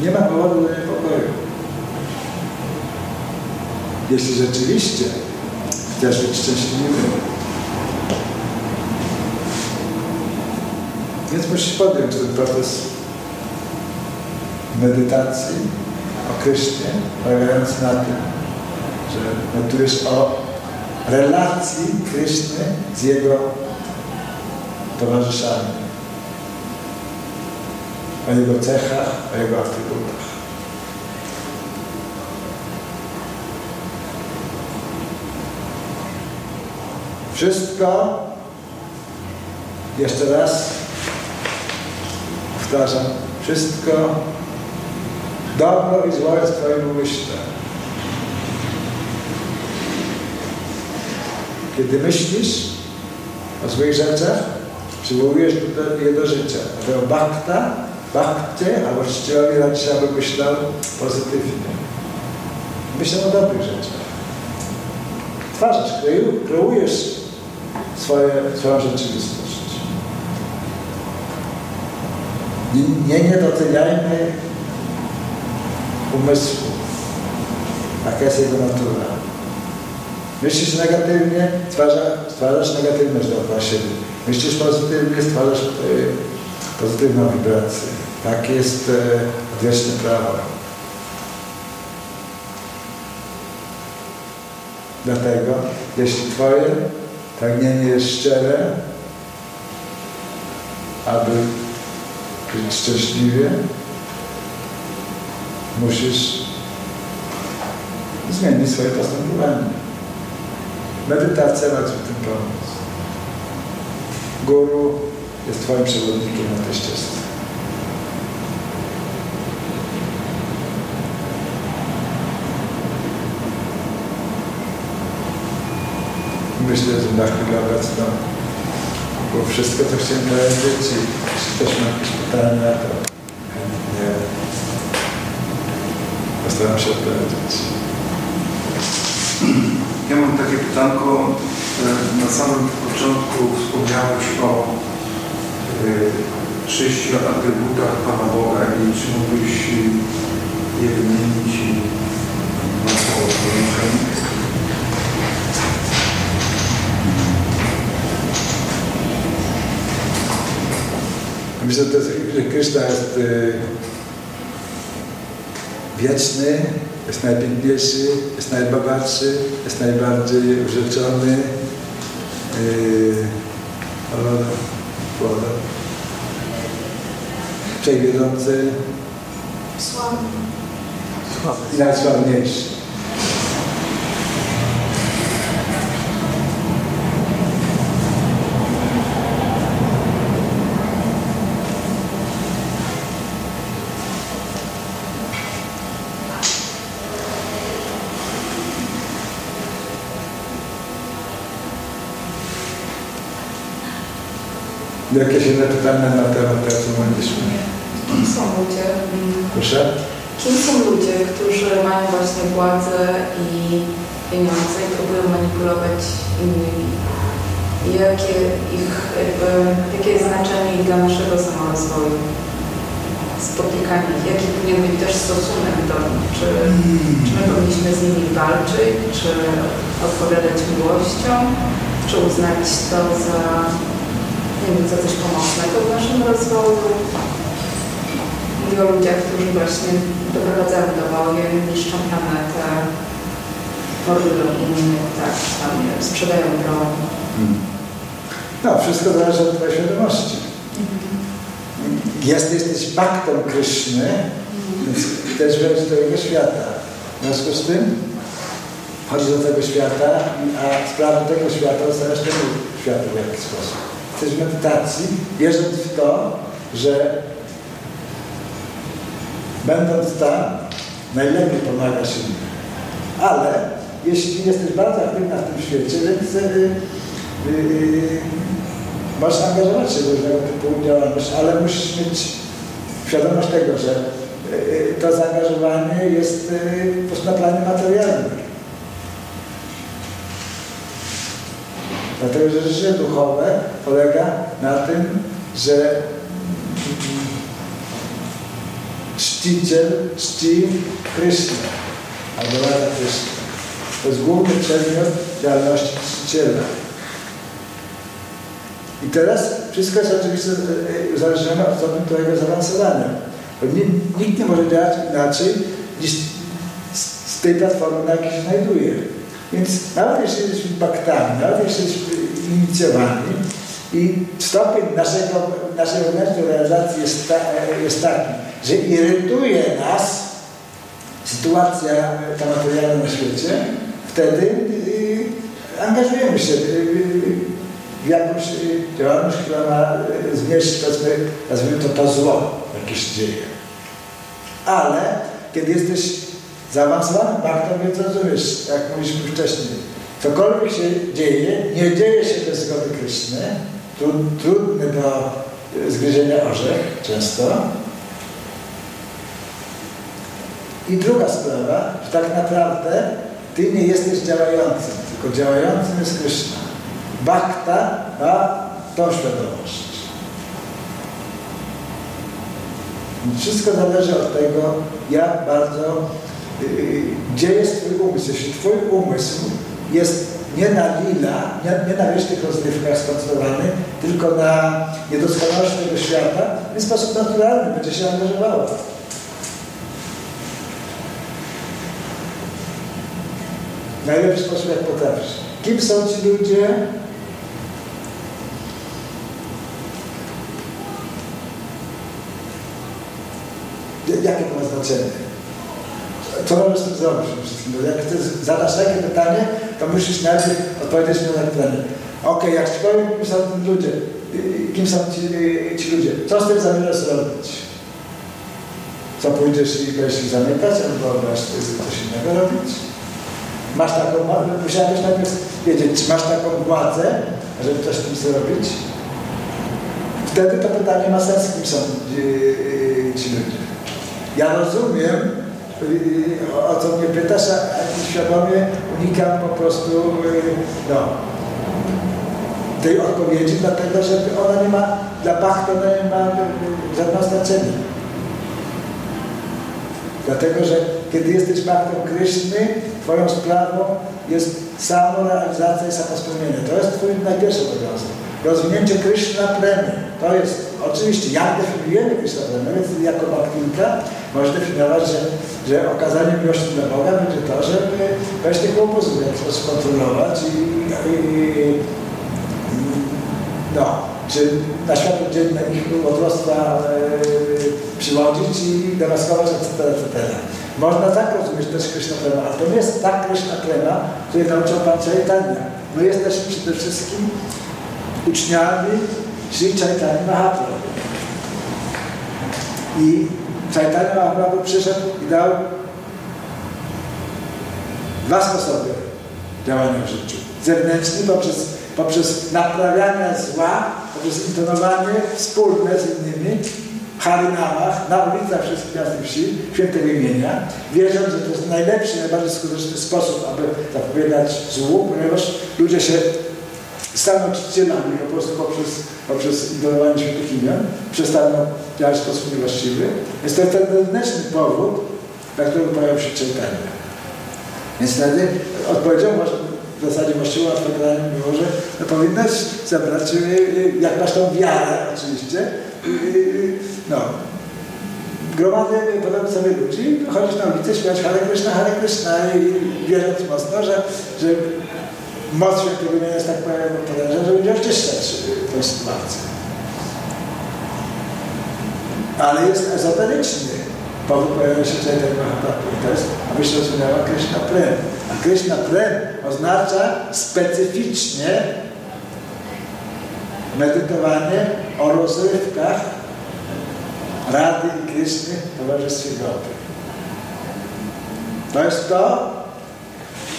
Nie ma powodu do niepokoju. Jeśli rzeczywiście chcesz być szczęśliwy, więc musisz podjąć ten proces medytacji o Krysznie, polegający na tym, że notujesz o relacji Kryszny z Jego towarzyszami, o Jego cechach, o Jego atrybutach. Wszystko, jeszcze raz powtarzam, wszystko dobro i zło jest w Twoim umyśle. Kiedy myślisz o złych rzeczach, przywołujesz je do życia. Mówią bakta, bakty, albo czcicielowi radzisz, aby myślał pozytywnie. Myślę o dobrych rzeczach. Twarzysz, kreujesz swoje, swoją rzeczywistość. Nie niedoceniajmy umysłu. Taka jest jego natura. Myślisz negatywnie, stwarzasz, stwarzasz negatywność dla siebie. Myślisz pozytywnie, stwarzasz y, pozytywną wibrację. Takie jest y, odwieczne prawo. Dlatego, jeśli Twoje pragnienie jest szczere, aby być szczęśliwie, musisz zmienić swoje postępowanie. Medytacja ma Ci w tym pomóc. Guru jest Twoim przewodnikiem na tej ścieżce. Myślę, że na chwilę obecną było wszystko, co chciałem powiedzieć. Jeśli ktoś ma jakieś pytania, to chętnie postaram się odpowiedzieć. Ja mam takie pytanko. Na samym początku wspomniałeś o sześciu atrybutach Pana Boga i czy mógłbyś je wymienić i łatwo odpowiedzieć? Myślę, że Kryszna jest wieczny, jest najpiękniejszy, jest najbogatszy, jest najbardziej urzeczony. Yy, Wszechwiedzący. I najsławniejszy. Jakieś inne pytania na temat tego, co mówiliśmy? Kim są ludzie? Proszę? Kim są ludzie, którzy mają właśnie władzę i pieniądze i próbują manipulować innymi? Jakie ich, jakby, jakie jest znaczenie dla naszego samorozwoju? spotykani, jaki powinien być też stosunek do nich, czy, czy my powinniśmy z nimi walczyć, czy odpowiadać miłością, czy uznać to za, nie wiem, za coś pomocnego w naszym rozwoju. Mówię o ludziach, którzy właśnie doprowadzają do wojen, niszczą planetę, mordują innych, tak, tam, nie wiem, sprzedają broń. Hmm. No, wszystko zależy od twojej świadomości. Jest, jesteś baktą Kryszny, więc też wejść do tego świata. W związku z tym chodzi do tego świata, a sprawy tego świata oceniasz tego świata w jakiś sposób. Jesteś w medytacji, wierząc w to, że będąc tam, najlepiej pomagasz innym. Ale jeśli jesteś bardzo aktywna w tym świecie, więc wtedy możesz angażować się w różnego typu działalność, ale musisz mieć świadomość tego, że to zaangażowanie jest po prostu na planie materialnym. Dlatego, że życie duchowe polega na tym, że czciciel czci Krysznę, albo Rada Krysznę. To jest główny przedmiot działalności czciciela. I teraz wszystko jest oczywiście uzależnione od stopnia twojego zaawansowania. Nikt nie może działać inaczej niż z tej platformy, na jakiej się znajduje. Więc nawet jeśli jesteśmy baktami, nawet jeśli jesteśmy inicjowani i stopień naszego, naszej wewnętrznej realizacji jest, ta, jest taki, że irytuje nas sytuacja ta materialna na świecie, wtedy y, angażujemy się y, y, w jakąś działalność, która ma zmniejszyć to, nazwijmy to, to zło, jakie się dzieje. Ale kiedy jesteś zaawansowany baktą, więc rozumiesz, jak mówiliśmy wcześniej, cokolwiek się dzieje, nie dzieje się bez zgody Kryszny, trudny do zgryzienia orzech często. I druga sprawa, że tak naprawdę ty nie jesteś działającym, tylko działającym jest Kryszna. Bhakta ma tą świadomość. Wszystko zależy od tego, jak bardzo, yy, gdzie jest twój umysł. Jeśli twój umysł jest nie na lila, nie, nie na wiecznych rozrywkach skoncentrowany, tylko na niedoskonałości tego świata, w sposób naturalny będzie się angażowała. Najlepszy sposób, jak potrafisz. Kim są ci ludzie? Jakie to ma znaczenie? Co możesz z tym zrobić? Jak ty zadasz takie pytanie, to musisz najpierw odpowiedzieć na to pytanie. Okej, jak ci powiem, kim są ci ludzie? Kim są ci, ci ludzie? Co z tym zamierzasz robić? Co pójdziesz i będziesz ich zamykać, albo wyobraź coś innego robić? Masz taką, musiałeś najpierw wiedzieć, czy masz taką władzę, żeby coś z tym zrobić? Wtedy to pytanie ma sens, kim są ci ludzie. Ja rozumiem, o co mnie pytasz, a świadomie unikam po prostu no, tej odpowiedzi, dlatego że ona nie ma, dla Bachty ona nie ma żadnego znaczenia. Dlatego, że kiedy jesteś Baktą Kryszny, twoją sprawą jest samorealizacja i samospełnienie. To jest twój najpierwszy obowiązek. Rozwinięcie Kryszna Premy. To jest, oczywiście, jak definiujemy Kryszna Premy, więc jako Baktinka możesz definiować, że, że okazanie miłości dla Boga będzie to, żeby weź tego obozu skontrolować i, i, i no, czy na światło dzienne ich odrostwa e, przywodzić i demaskować, et cetera, et cetera. Można tak rozumieć też Kryszna Prema, ale to nie jest ta Kryszna Prema, której nauczył Pan Chaitanya. My jesteśmy przede wszystkim uczniami Sri Chaitanya Mahaprabhu. I Chaitanya Mahaprabhu przyszedł i dał dwa sposoby działania w życiu. Zewnętrzny poprzez, poprzez naprawianie zła, poprzez intonowanie wspólne z innymi, w harinamach, na ulicach wszystkich miast i wsi, świętego imienia, wierząc, że to jest najlepszy, najbardziej skuteczny sposób, aby zapobiegać złu, ponieważ ludzie się staną czcicielami po prostu poprzez, poprzez intonowanie świętych imion, przestaną działać w sposób niewłaściwy. Jest to ten wewnętrzny powód, dla którego pojawią się czytania. Więc wtedy odpowiedzią w zasadzie właściwą odpowiadanie było, że no, powinnaś zebrać, jak masz tą wiarę oczywiście, no, gromady podobne sobie ludzi, chodzić na ulicę, śpiewać Hare Krishna, Hare Krishna i wierząc mocno, że, że moc świętego imienia jest tak potężna, że będzie oczyszczać tę sytuację. Ale jest ezoteryczny powód pojawienia się Chaitanya Mahaprabhu. To jest, aby się rozumiała Krishna Prem. A Krishna Prem oznacza specyficznie medytowanie o rozrywkach Rady i Kryszny w towarzystwie Gopy. To jest to,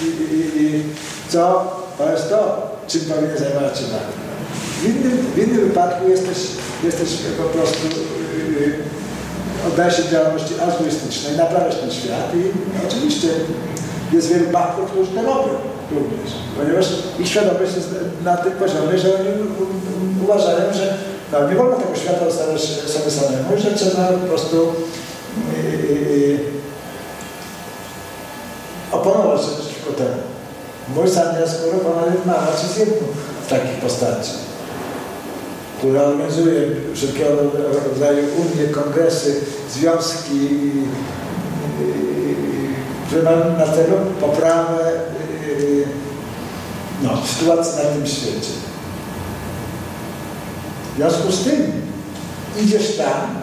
i, i, i, co, to jest to, czym powinien zajmować się Bhakta. W innym, w innym wypadku jesteś, jesteś po prostu, y, y, oddaje się działalności altruistycznej, naprawiasz ten świat i no, oczywiście jest wielu Bhaktów, którzy to robią również, ponieważ ich świadomość jest na tym poziomie, że oni uważają, że no, nie wolno tego świata zostawiać sobie samemu, że trzeba po prostu yy, yy, oponować się przeciwko temu. Mój sannyas guru Panarindma Maharaj jest jedną w takiej postaci, która organizuje wszelkiego rodzaju unie, kongresy, związki, które yy, mają na celu poprawę yy, no, sytuacji na tym świecie. W związku z tym idziesz tam,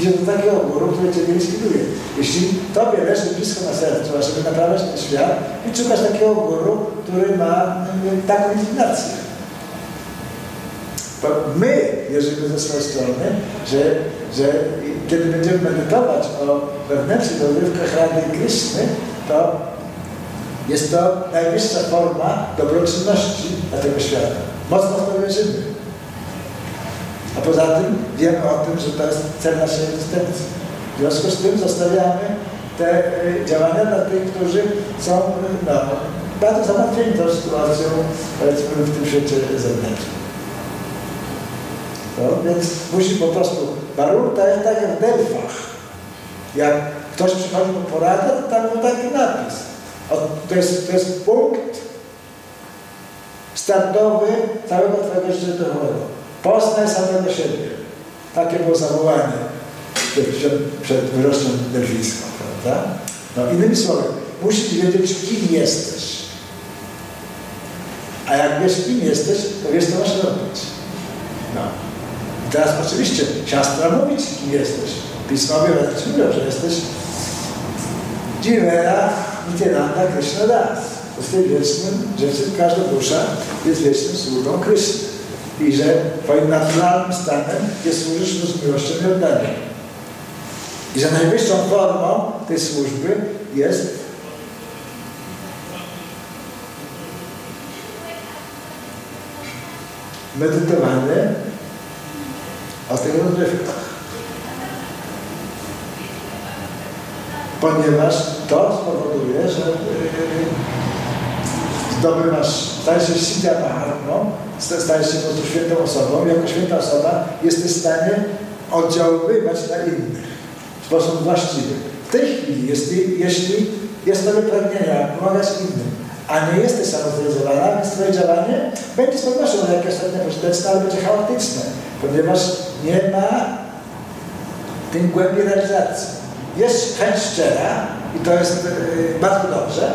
idziesz do takiego guru, który cię nie likwiduje. Jeśli tobie leży blisko na sercu, żeby naprawiać ten świat, i szukasz takiego guru, który ma taką likwidację. My wierzymy ze swojej strony, że, że kiedy będziemy medytować o wewnętrznych rozrywkach Rady i Kryszny, to jest to najwyższa forma dobroczynności dla tego świata. Mocno w to wierzymy. A poza tym wiemy o tym, że to jest cel naszej egzystencji. W związku z tym zostawiamy te y, działania dla tych, którzy są y, no, bardzo zamartwieni tą sytuacją, powiedzmy, w tym świecie zewnętrznym. No, więc musi po prostu, warunka jest tak jak w Delfach. Jak ktoś przychodzi po poradę, to tam był taki napis. O, to, jest, to jest punkt startowy całego twojego życia duchowego. Poznaj samego siebie. Takie było zawołanie przed, przed wyroczną delfińską, prawda? No, innymi słowy, musisz wiedzieć, kim jesteś. A jak wiesz, kim jesteś, to wiesz, co masz robić. No. I teraz oczywiście siastra mówi ci, kim jesteś. Pismowie wręcz mówią, że jesteś Jivera Nityananda Krishna Das. Jesteś wiecznym, rzeczy każda dusza jest wiecznym sługą Kryszny. I że twoim naturalnym stanem jest służysz z miłością i oddaniem. I że najwyższą formą tej służby jest medytowanie o tych rozrywkach. Ponieważ to spowoduje, że zdobywasz, stajesz się Siddha Mahatmą, stajesz się po prostu świętą osobą i jako święta osoba jesteś w stanie oddziaływać na innych w sposób właściwy. W tej chwili, jeśli, jeśli jest to pragnienia, pomagasz innym, a nie jesteś samozrealizowana, więc twoje działanie będzie z pewnością jakieś ostatnie pożyteczne, ale będzie chaotyczne, ponieważ nie ma tym głębi realizacji. Jest chęć szczera i to jest yy, bardzo dobrze,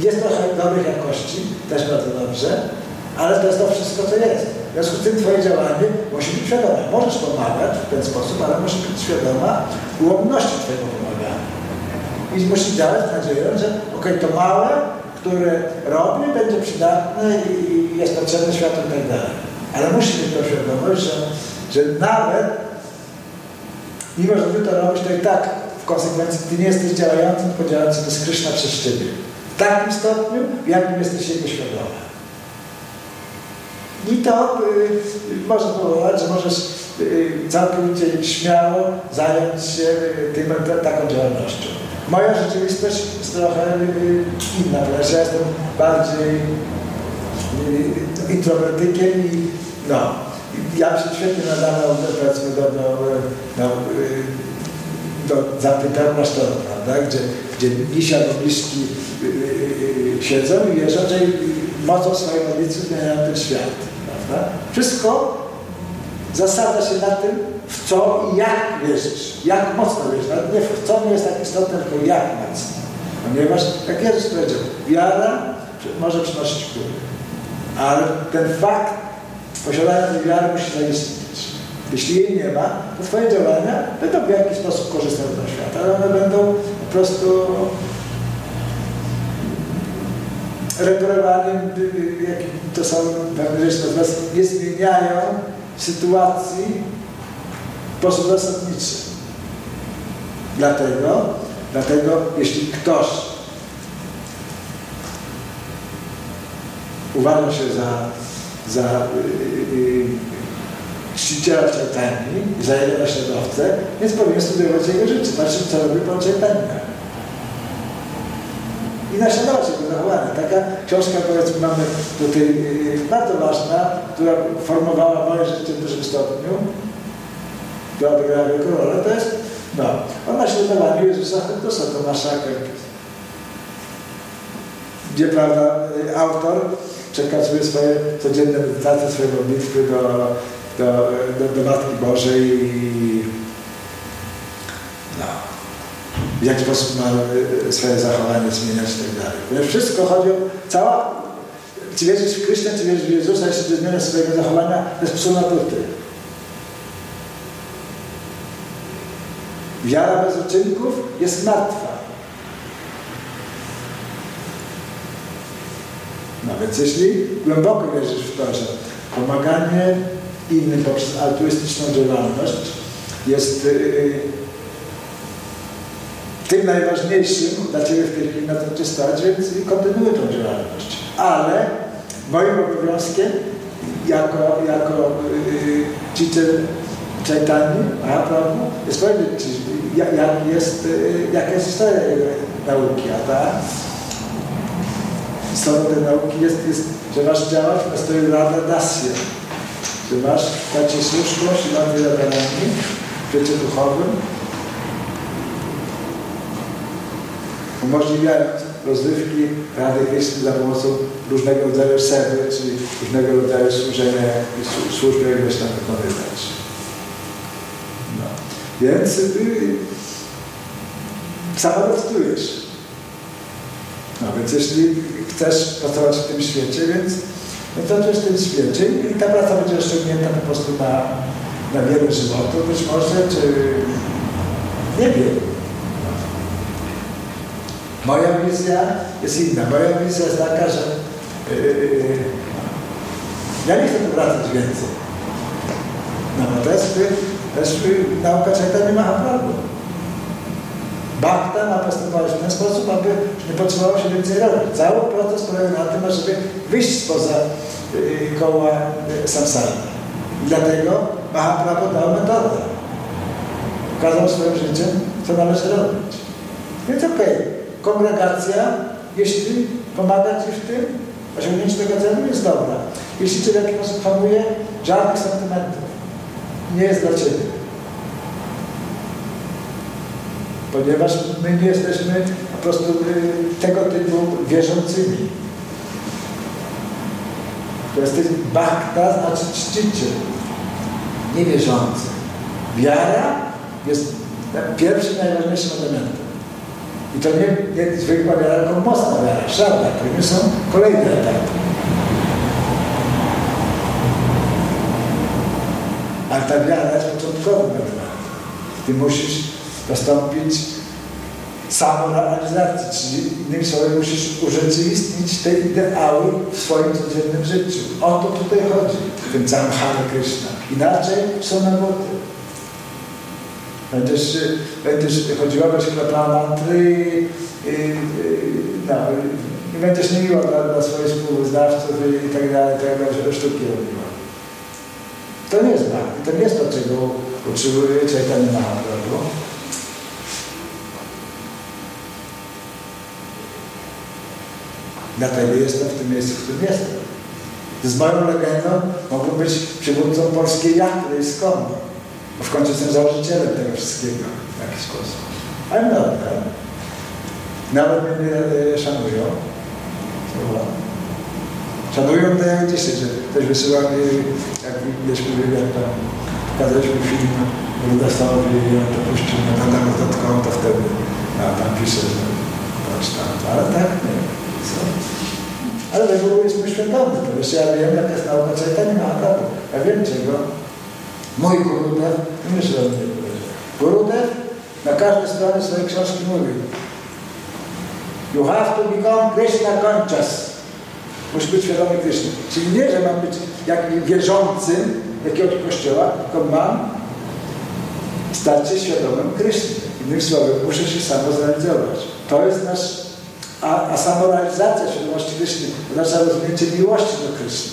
jest trochę dobrych jakości, też bardzo dobrze, ale to jest to wszystko, co jest. W związku z tym twoje działanie musi być świadome. Możesz pomagać w ten sposób, ale musisz być świadoma ułomności twojego pomagania. I musisz działać z nadzieją, że okej, okay, to małe, które robię, będzie przydatne i jest potrzebne światu i tak dalej. Ale musisz mieć tą świadomość, że, że nawet, mimo że ty to robisz, to i tak w konsekwencji ty nie jesteś działającym, tylko działający to jest Kryszna przez ciebie. W takim stopniu, w jakim jesteś jego świadomy. I to y, może powodować, że możesz y, całkowicie śmiało zająć się y, tym, taką działalnością. Moja rzeczywistość jest trochę y, inna, ponieważ ja jestem bardziej introwertykiem i no, ja się świetnie nadano, powiedzmy, do, do, no, do zapytania sztora, prawda, gdzie, gdzie misia do bliski siedzą i wierzą, że mocą swojej modlicy zmieniają ten świat, prawda? Wszystko zasadza się na tym, w co i jak wierzysz, jak mocno wierzysz, nawet nie w co nie jest tak istotne, tylko jak mocno. Ponieważ, jak Jezus powiedział, wiara może przynosić wpływ, ale ten fakt posiadania tej wiary musi zaistnieć. Jeśli jej nie ma, to twoje działania będą w jakiś sposób korzystne dla świata, ale one będą po prostu reprowaniem, to są pewne rzeczy, które nie zmieniają sytuacji w sposób zasadniczy. Dlatego, dlatego jeśli ktoś uważa się za, za czciciela yy, yy, Czajtani, za jego naśladowcę, więc powinien studiować jego życie, patrzeć, co robi pan Czajtania. I naśladować jego zachowanie. Taka książka, powiedzmy, mamy tutaj yy, bardzo ważna, która formowała moje życie w dużym stopniu, która odegrała wielką rolę, to jest no, o naśladowaniu Jezusa Chrystusa, to nasza krępis. Gdzie, prawda, autor przekazuje swoje codzienne medytacje, swoje modlitwy do, do, do, do Matki Bożej i no, w jaki sposób ma swoje zachowanie zmieniać i tak dalej. Ponieważ wszystko chodzi o cała, czy wierzysz w Chrystusa, czy wierzysz w Jezusa, jeśli nie zmieniasz swojego zachowania, to jest psuna buty. Wiara bez uczynków jest martwa. No więc jeśli głęboko wierzysz w to, że pomaganie innym poprzez altruistyczną działalność jest yy, tym najważniejszym dla ciebie w tej chwili, na to cię stać, więc kontynuuj tą działalność. Ale moim obowiązkiem jako, jako yy, czciiciel Czajtani, jest powiedzieć, jak, jak jest, jaka jest historia nauki, a ta strona tej nauki jest, jest, że masz działać w postoju Rada Dasya, że masz w tacie słuszność, że masz wiele radami w życiu duchowym, umożliwiając rozrywki Rady Kryszny za pomocą różnego rodzaju serwy, czyli różnego rodzaju służenia, służby, jak wiesz tam wykonywać. Więc yy, samorostujesz. No więc jeśli chcesz pracować w tym świecie, więc pracujesz w tym świecie i ta praca będzie osiągnięta po prostu na, na wielu żywotów, być może, czy nie wiem. Moja wizja jest inna. Moja wizja jest taka, że yy, ja nie chcę tu wracać więcej. No bo to jest, też nauka Czajtani Mahaprabhu. Bhakta ma postępować w ten sposób, aby nie potrzebowało się więcej robić. Cały proces polega na tym, żeby wyjść spoza y, koła y, samsary. Dlatego Mahaprabhu dał metodę. Pokazał swoim życiem, co należy robić. Więc okej, okay. Kongregacja, jeśli pomaga ci w tym, osiągnięcie tego celu jest dobra. Jeśli cię w jakiś sposób hamuje, żadnych sentymentów. Nie jest dla ciebie. Ponieważ my nie jesteśmy po prostu tego typu wierzącymi. To jest bhakta, znaczy czciciel. Nie wierzący. Wiara jest pierwszym, najważniejszym elementem. I to nie, nie zwykła wiara, tylko mocna wiara, żadna. To nie są kolejne etapy. Ale ta wiara jest początkowym etapem. Ty musisz dostąpić samorealizacji, czyli innymi słowami musisz urzeczywistnić te ideały w swoim codziennym życiu. O to tutaj chodzi, w tym całym Hare Krishna. Inaczej są naboty. Będziesz, będziesz chodziła, będziesz klepała mantry i, i, no, i będziesz niemiła dla, dla swoich współwyznawców i tak dalej, tak jak sztuki robiła. To nie jest bhakti, to nie jest to, czego uczyły Czajtani Mahaprabhu. Dlatego jestem w tym miejscu, w którym jestem. z moją legendą mogłem być przywódcą polskiej jachty i skąd. Bo w końcu jestem założycielem tego wszystkiego w jakiś sposób. Ale nawet, nawet mnie nie szanują. Szanują to jak dzisiaj, że ktoś wysyła mi, jak wiesz, wywiad, tam pokazaliśmy film, który dostał wywiad, to puścił na tam dodatkową, to wtedy a tam pisze, że patrz tam, ale tak, nie co? Ale w ogóle jesteśmy świadomi, to wiesz, ja wiem, jak jest nauka, czyli to nie ma ataku. Ja wiem czego. Mój Gurudev, nie myślę o mnie, Gurudev na każdej stronie swojej książki mówi: You have to become Krishna conscious. Musisz być świadomy Kryszny. Czyli nie, że mam być jak wierzącym jakiegoś kościoła, tylko mam stać się świadomym Kryszny. Innym słowem, muszę się samorealizować. To jest nasz... A, a samorealizacja świadomości Kryszny oznacza rozumienie miłości do Kryszny.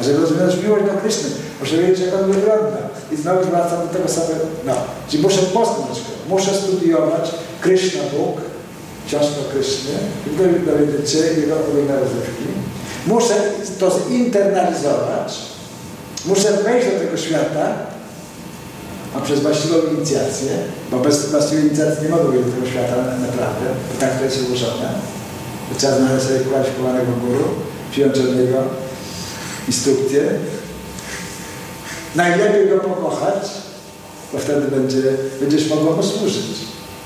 A żeby rozumieć miłość do Kryszny, muszę wiedzieć, jak on wygląda. I znowu wracam do tego samego. No. Czyli muszę poznać go. Muszę studiować Kryszna Bóg, książkę Kryszny, i dowiedzieć się jego odpowiedzi na rozrywki. Muszę to zinternalizować, muszę wejść do tego świata, a przez właściwą inicjację, bo bez właściwej inicjacji nie mogę wejść do tego świata naprawdę, bo tak to jest ułożone. Trzeba znaleźć sobie kwalifikowanego guru, przyjąć od niego instrukcję, najlepiej go pokochać, bo wtedy będzie, będziesz mogła mu służyć.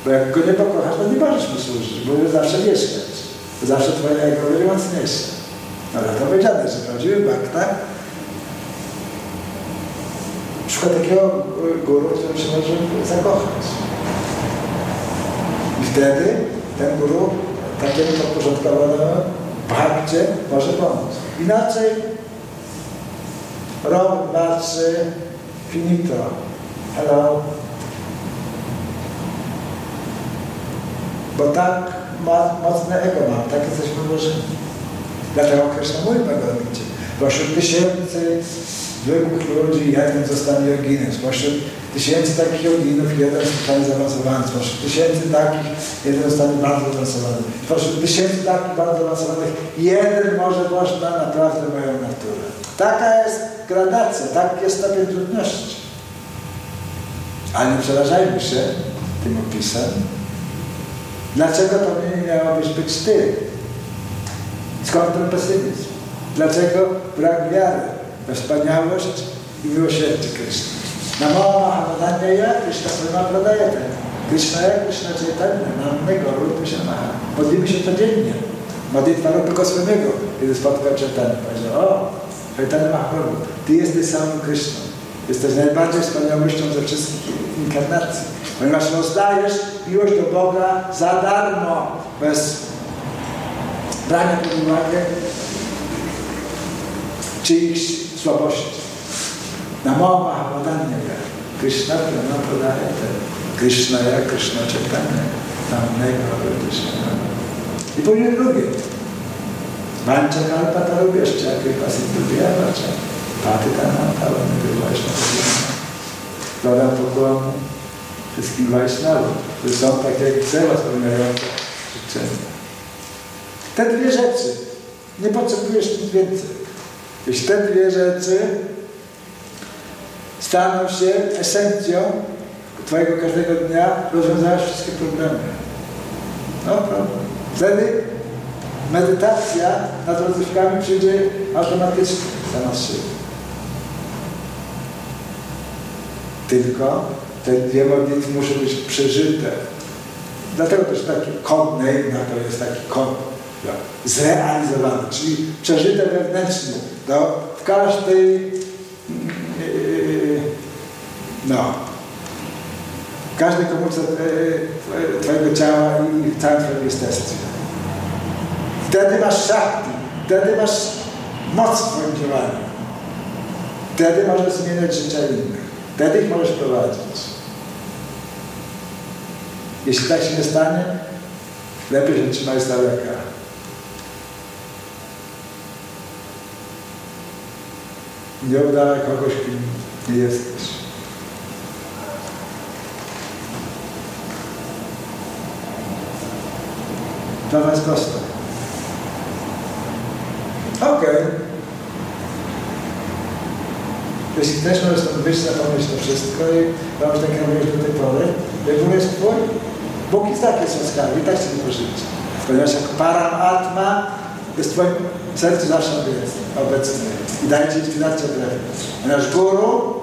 Bo jak go nie pokochasz, to nie możesz mu służyć, bo już zawsze mieszkać. Bo zawsze twoje ego będzie mocniejsze. No ale to powiedziane, że prawdziwy bhakta szuka takiego guru, który się może zakochać. I wtedy ten guru takiemu podporządkowanemu bhakcie może pomóc. Inaczej rok, dwa, trzy, finito. Hello. Bo tak ma, mocne ego mam, tak jesteśmy włożeni. Dlatego Kryszna mówi Bhagavadgita, pośród tysięcy zwykłych ludzi jeden zostanie joginem, pośród tysięcy takich joginów jeden zostanie zaawansowany, pośród tysięcy takich jeden zostanie bardzo zaawansowany, pośród tysięcy takich bardzo zaawansowanych jeden może włożyć na naprawdę moją naturę. Taka jest gradacja, tak jest stopień trudności. Ale nie przerażajmy się tym opisem. Dlaczego to nie miałobyś być ty? Skąd ten pesymizm? Dlaczego brak wiary we wspaniałość i miłosierdzie Kryszny? Namo Mahamadanyaya Krishna Prema Pradayate. Krishna ja Krishna Chaitanya Nammego Rupuśamaha. Modlimy się codziennie. Modlitwa Rupa swojego, kiedy spotkał Chaitanya, powiedział: o, Chaitanya Mahaprabhu, ty jesteś samym Kryszną. Jesteś najbardziej wspaniałością ze wszystkich inkarnacji. Ponieważ rozdajesz miłość do Boga za darmo, bez brania pod uwagę czyichś słabości. Namo Mahamadanyaya Krishna Prema Pradayate. Krishna ja Krishna Chaitanya Nammego Rupuśamaha. I później drugie. Vancha kalpa tarubhyascha kripa sindhubhyo vach patytanan pavanebhyo Vaishnavebhyo. Dodam pokłonu wszystkim Vaishnavów, którzy są tak jak drzewa spełniające życzenia. Te dwie rzeczy. Nie potrzebujesz nic więcej. Jeśli te dwie rzeczy staną się esencją twojego każdego dnia, rozwiązałeś wszystkie problemy. No problem. Wtedy medytacja nad rozrywkami przyjdzie automatycznie sama z siebie. Tylko te dwie modlitwy muszą być przeżyte. Dlatego też taki kod Neymna to jest taki kod zrealizowany, czyli przeżyte wewnętrznie. No, w każdej... No... W każdej komórce twojego ciała i w całym twoim jestestwie. Wtedy masz szakti, wtedy masz moc w twoim działaniu. Wtedy możesz zmieniać życia innych. Wtedy ich możesz prowadzić. Jeśli tak się nie stanie, lepiej się trzymaj z daleka. Nie oddalaj kogoś, kim nie jesteś. To jest proste. Okej. Okay. Jeśli chcesz, możesz tam wyjść, zapomnieć to wszystko i robić tak, jak robisz do tej pory. Regulujesz twój, Bóg i takie są skarby i tak się nie pożywić. Ponieważ jak param atma, jest w twoim sercu zawsze obecny, obecny. I daje ci likwidację odrębną. A nasz guru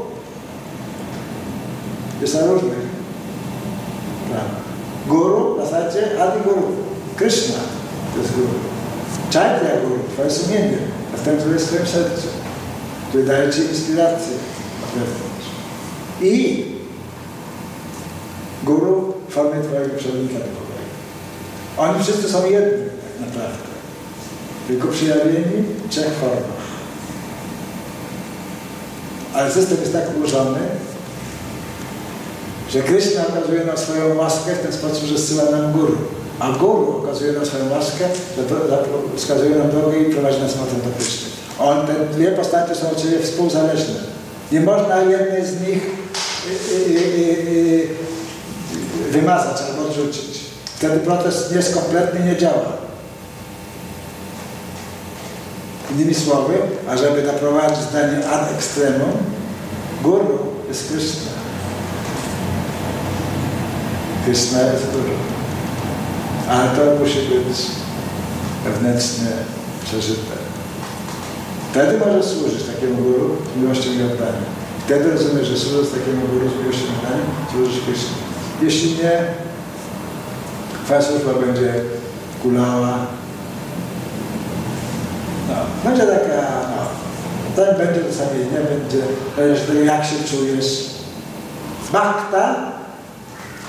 jest na różnych planach. Guru, na zasadzie Adi Guru. Krishna to jest guru. Chaitra Guru, twoje sumienie. A w tym, który jest w twoim sercu. Który daje ci inspirację odrębną. I guru w formie twojego przewodnika duchowego. Oni wszyscy są jedni, tak naprawdę. Tylko przyjawieni w trzech formach. Ale system jest tak ułożony, że Krishna okazuje nam swoją łaskę w ten sposób, że zsyła nam guru. A guru okazuje nam swoją łaskę, wskazuje nam drogę i prowadzi nas potem do Kryszny. On, te dwie postacie są od siebie współzależne. Nie można jednej z nich y, y, y, y, wymazać albo odrzucić. Wtedy proces jest kompletny, nie działa. Innymi słowy, ażeby doprowadzić zdanie ad extremum, guru jest Krishna. Krishna jest guru. Ale to musi być wewnętrznie przeżyte. Wtedy może służyć takiemu guru z miłością i oddaniem. Wtedy rozumiesz, że służysz takiemu guru z miłością i oddaniem, służysz Krishna. Jeśli nie, twoja służba będzie kulała. No, będzie taka, no, ten będzie czasami, nie będzie, zależy tego, jak się czujesz. Bhakta,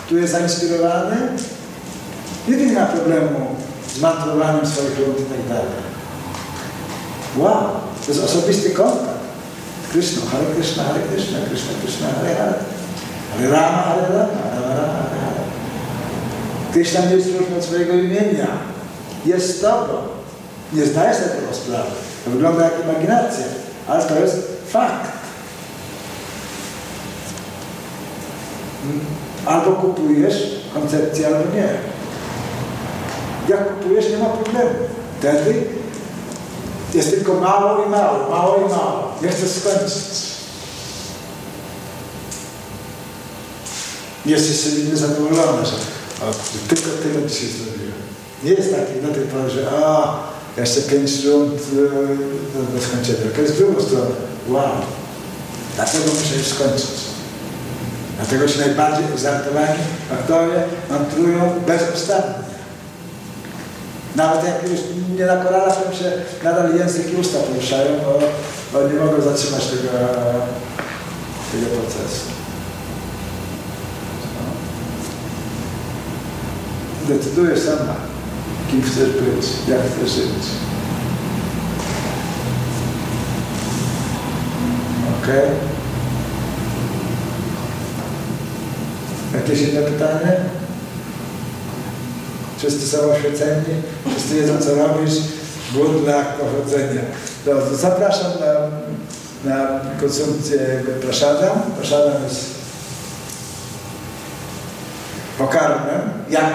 który jest zainspirowany, nie ma problemu z mantrowaniem swoich ludzi i tak dalej. Wow, to jest osobisty kontakt. Krishna, Hare Krishna, Hare Krishna, Krishna Krishna, Hare Hare. Hare Rama, Hare Rama, Rama Rama, Hare Hare. Krishna nie jest różny od swojego imienia. Jest z tobą. Nie zdaje sobie tego sprawy. To wygląda jak imaginacja, ale to jest fakt. Albo kupujesz koncepcję, albo nie. Jak kupujesz, nie ma problemu. Wtedy jest tylko mało i mało, mało i mało. Nie chcesz skończyć. Jesteś sobie niezadowolony, że o, tylko tyle dzisiaj zrobiłem. Nie jest taki do tej pory, że a, jeszcze pięć rund yy, do skończenia. To jest w drugą stronę. Wow! Dlatego muszę już skończyć. Dlatego się najbardziej egzaltowani aktorzy mantrują bezobstawnie. Nawet jak już nie na koralach, tam się nadal język i usta poruszają, bo, bo nie mogą zatrzymać tego, tego procesu. No. Decydujesz sama. Kim chcesz być, jak chcesz żyć. Okej? Okay. Jakieś inne pytanie? Wszyscy są oświeceni, wszyscy wiedzą, co robisz. Bóg dla pochodzenia. Dobrze, zapraszam na, na konsumpcję praszadam. Praszadam jest pokarmem. Jak?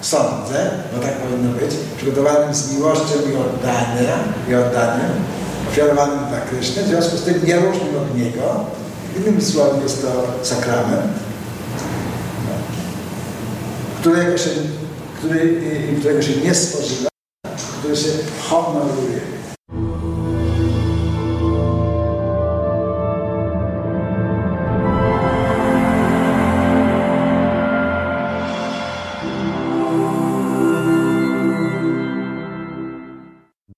Sądzę, bo tak powinno być, przygotowanym z miłością i oddaniem, i oddaniem ofiarowanym dla Kryszny, w związku z tym nieróżnym od niego. Innym słowem jest to sakrament, którego się, który, którego się nie spożywa, który się honoruje.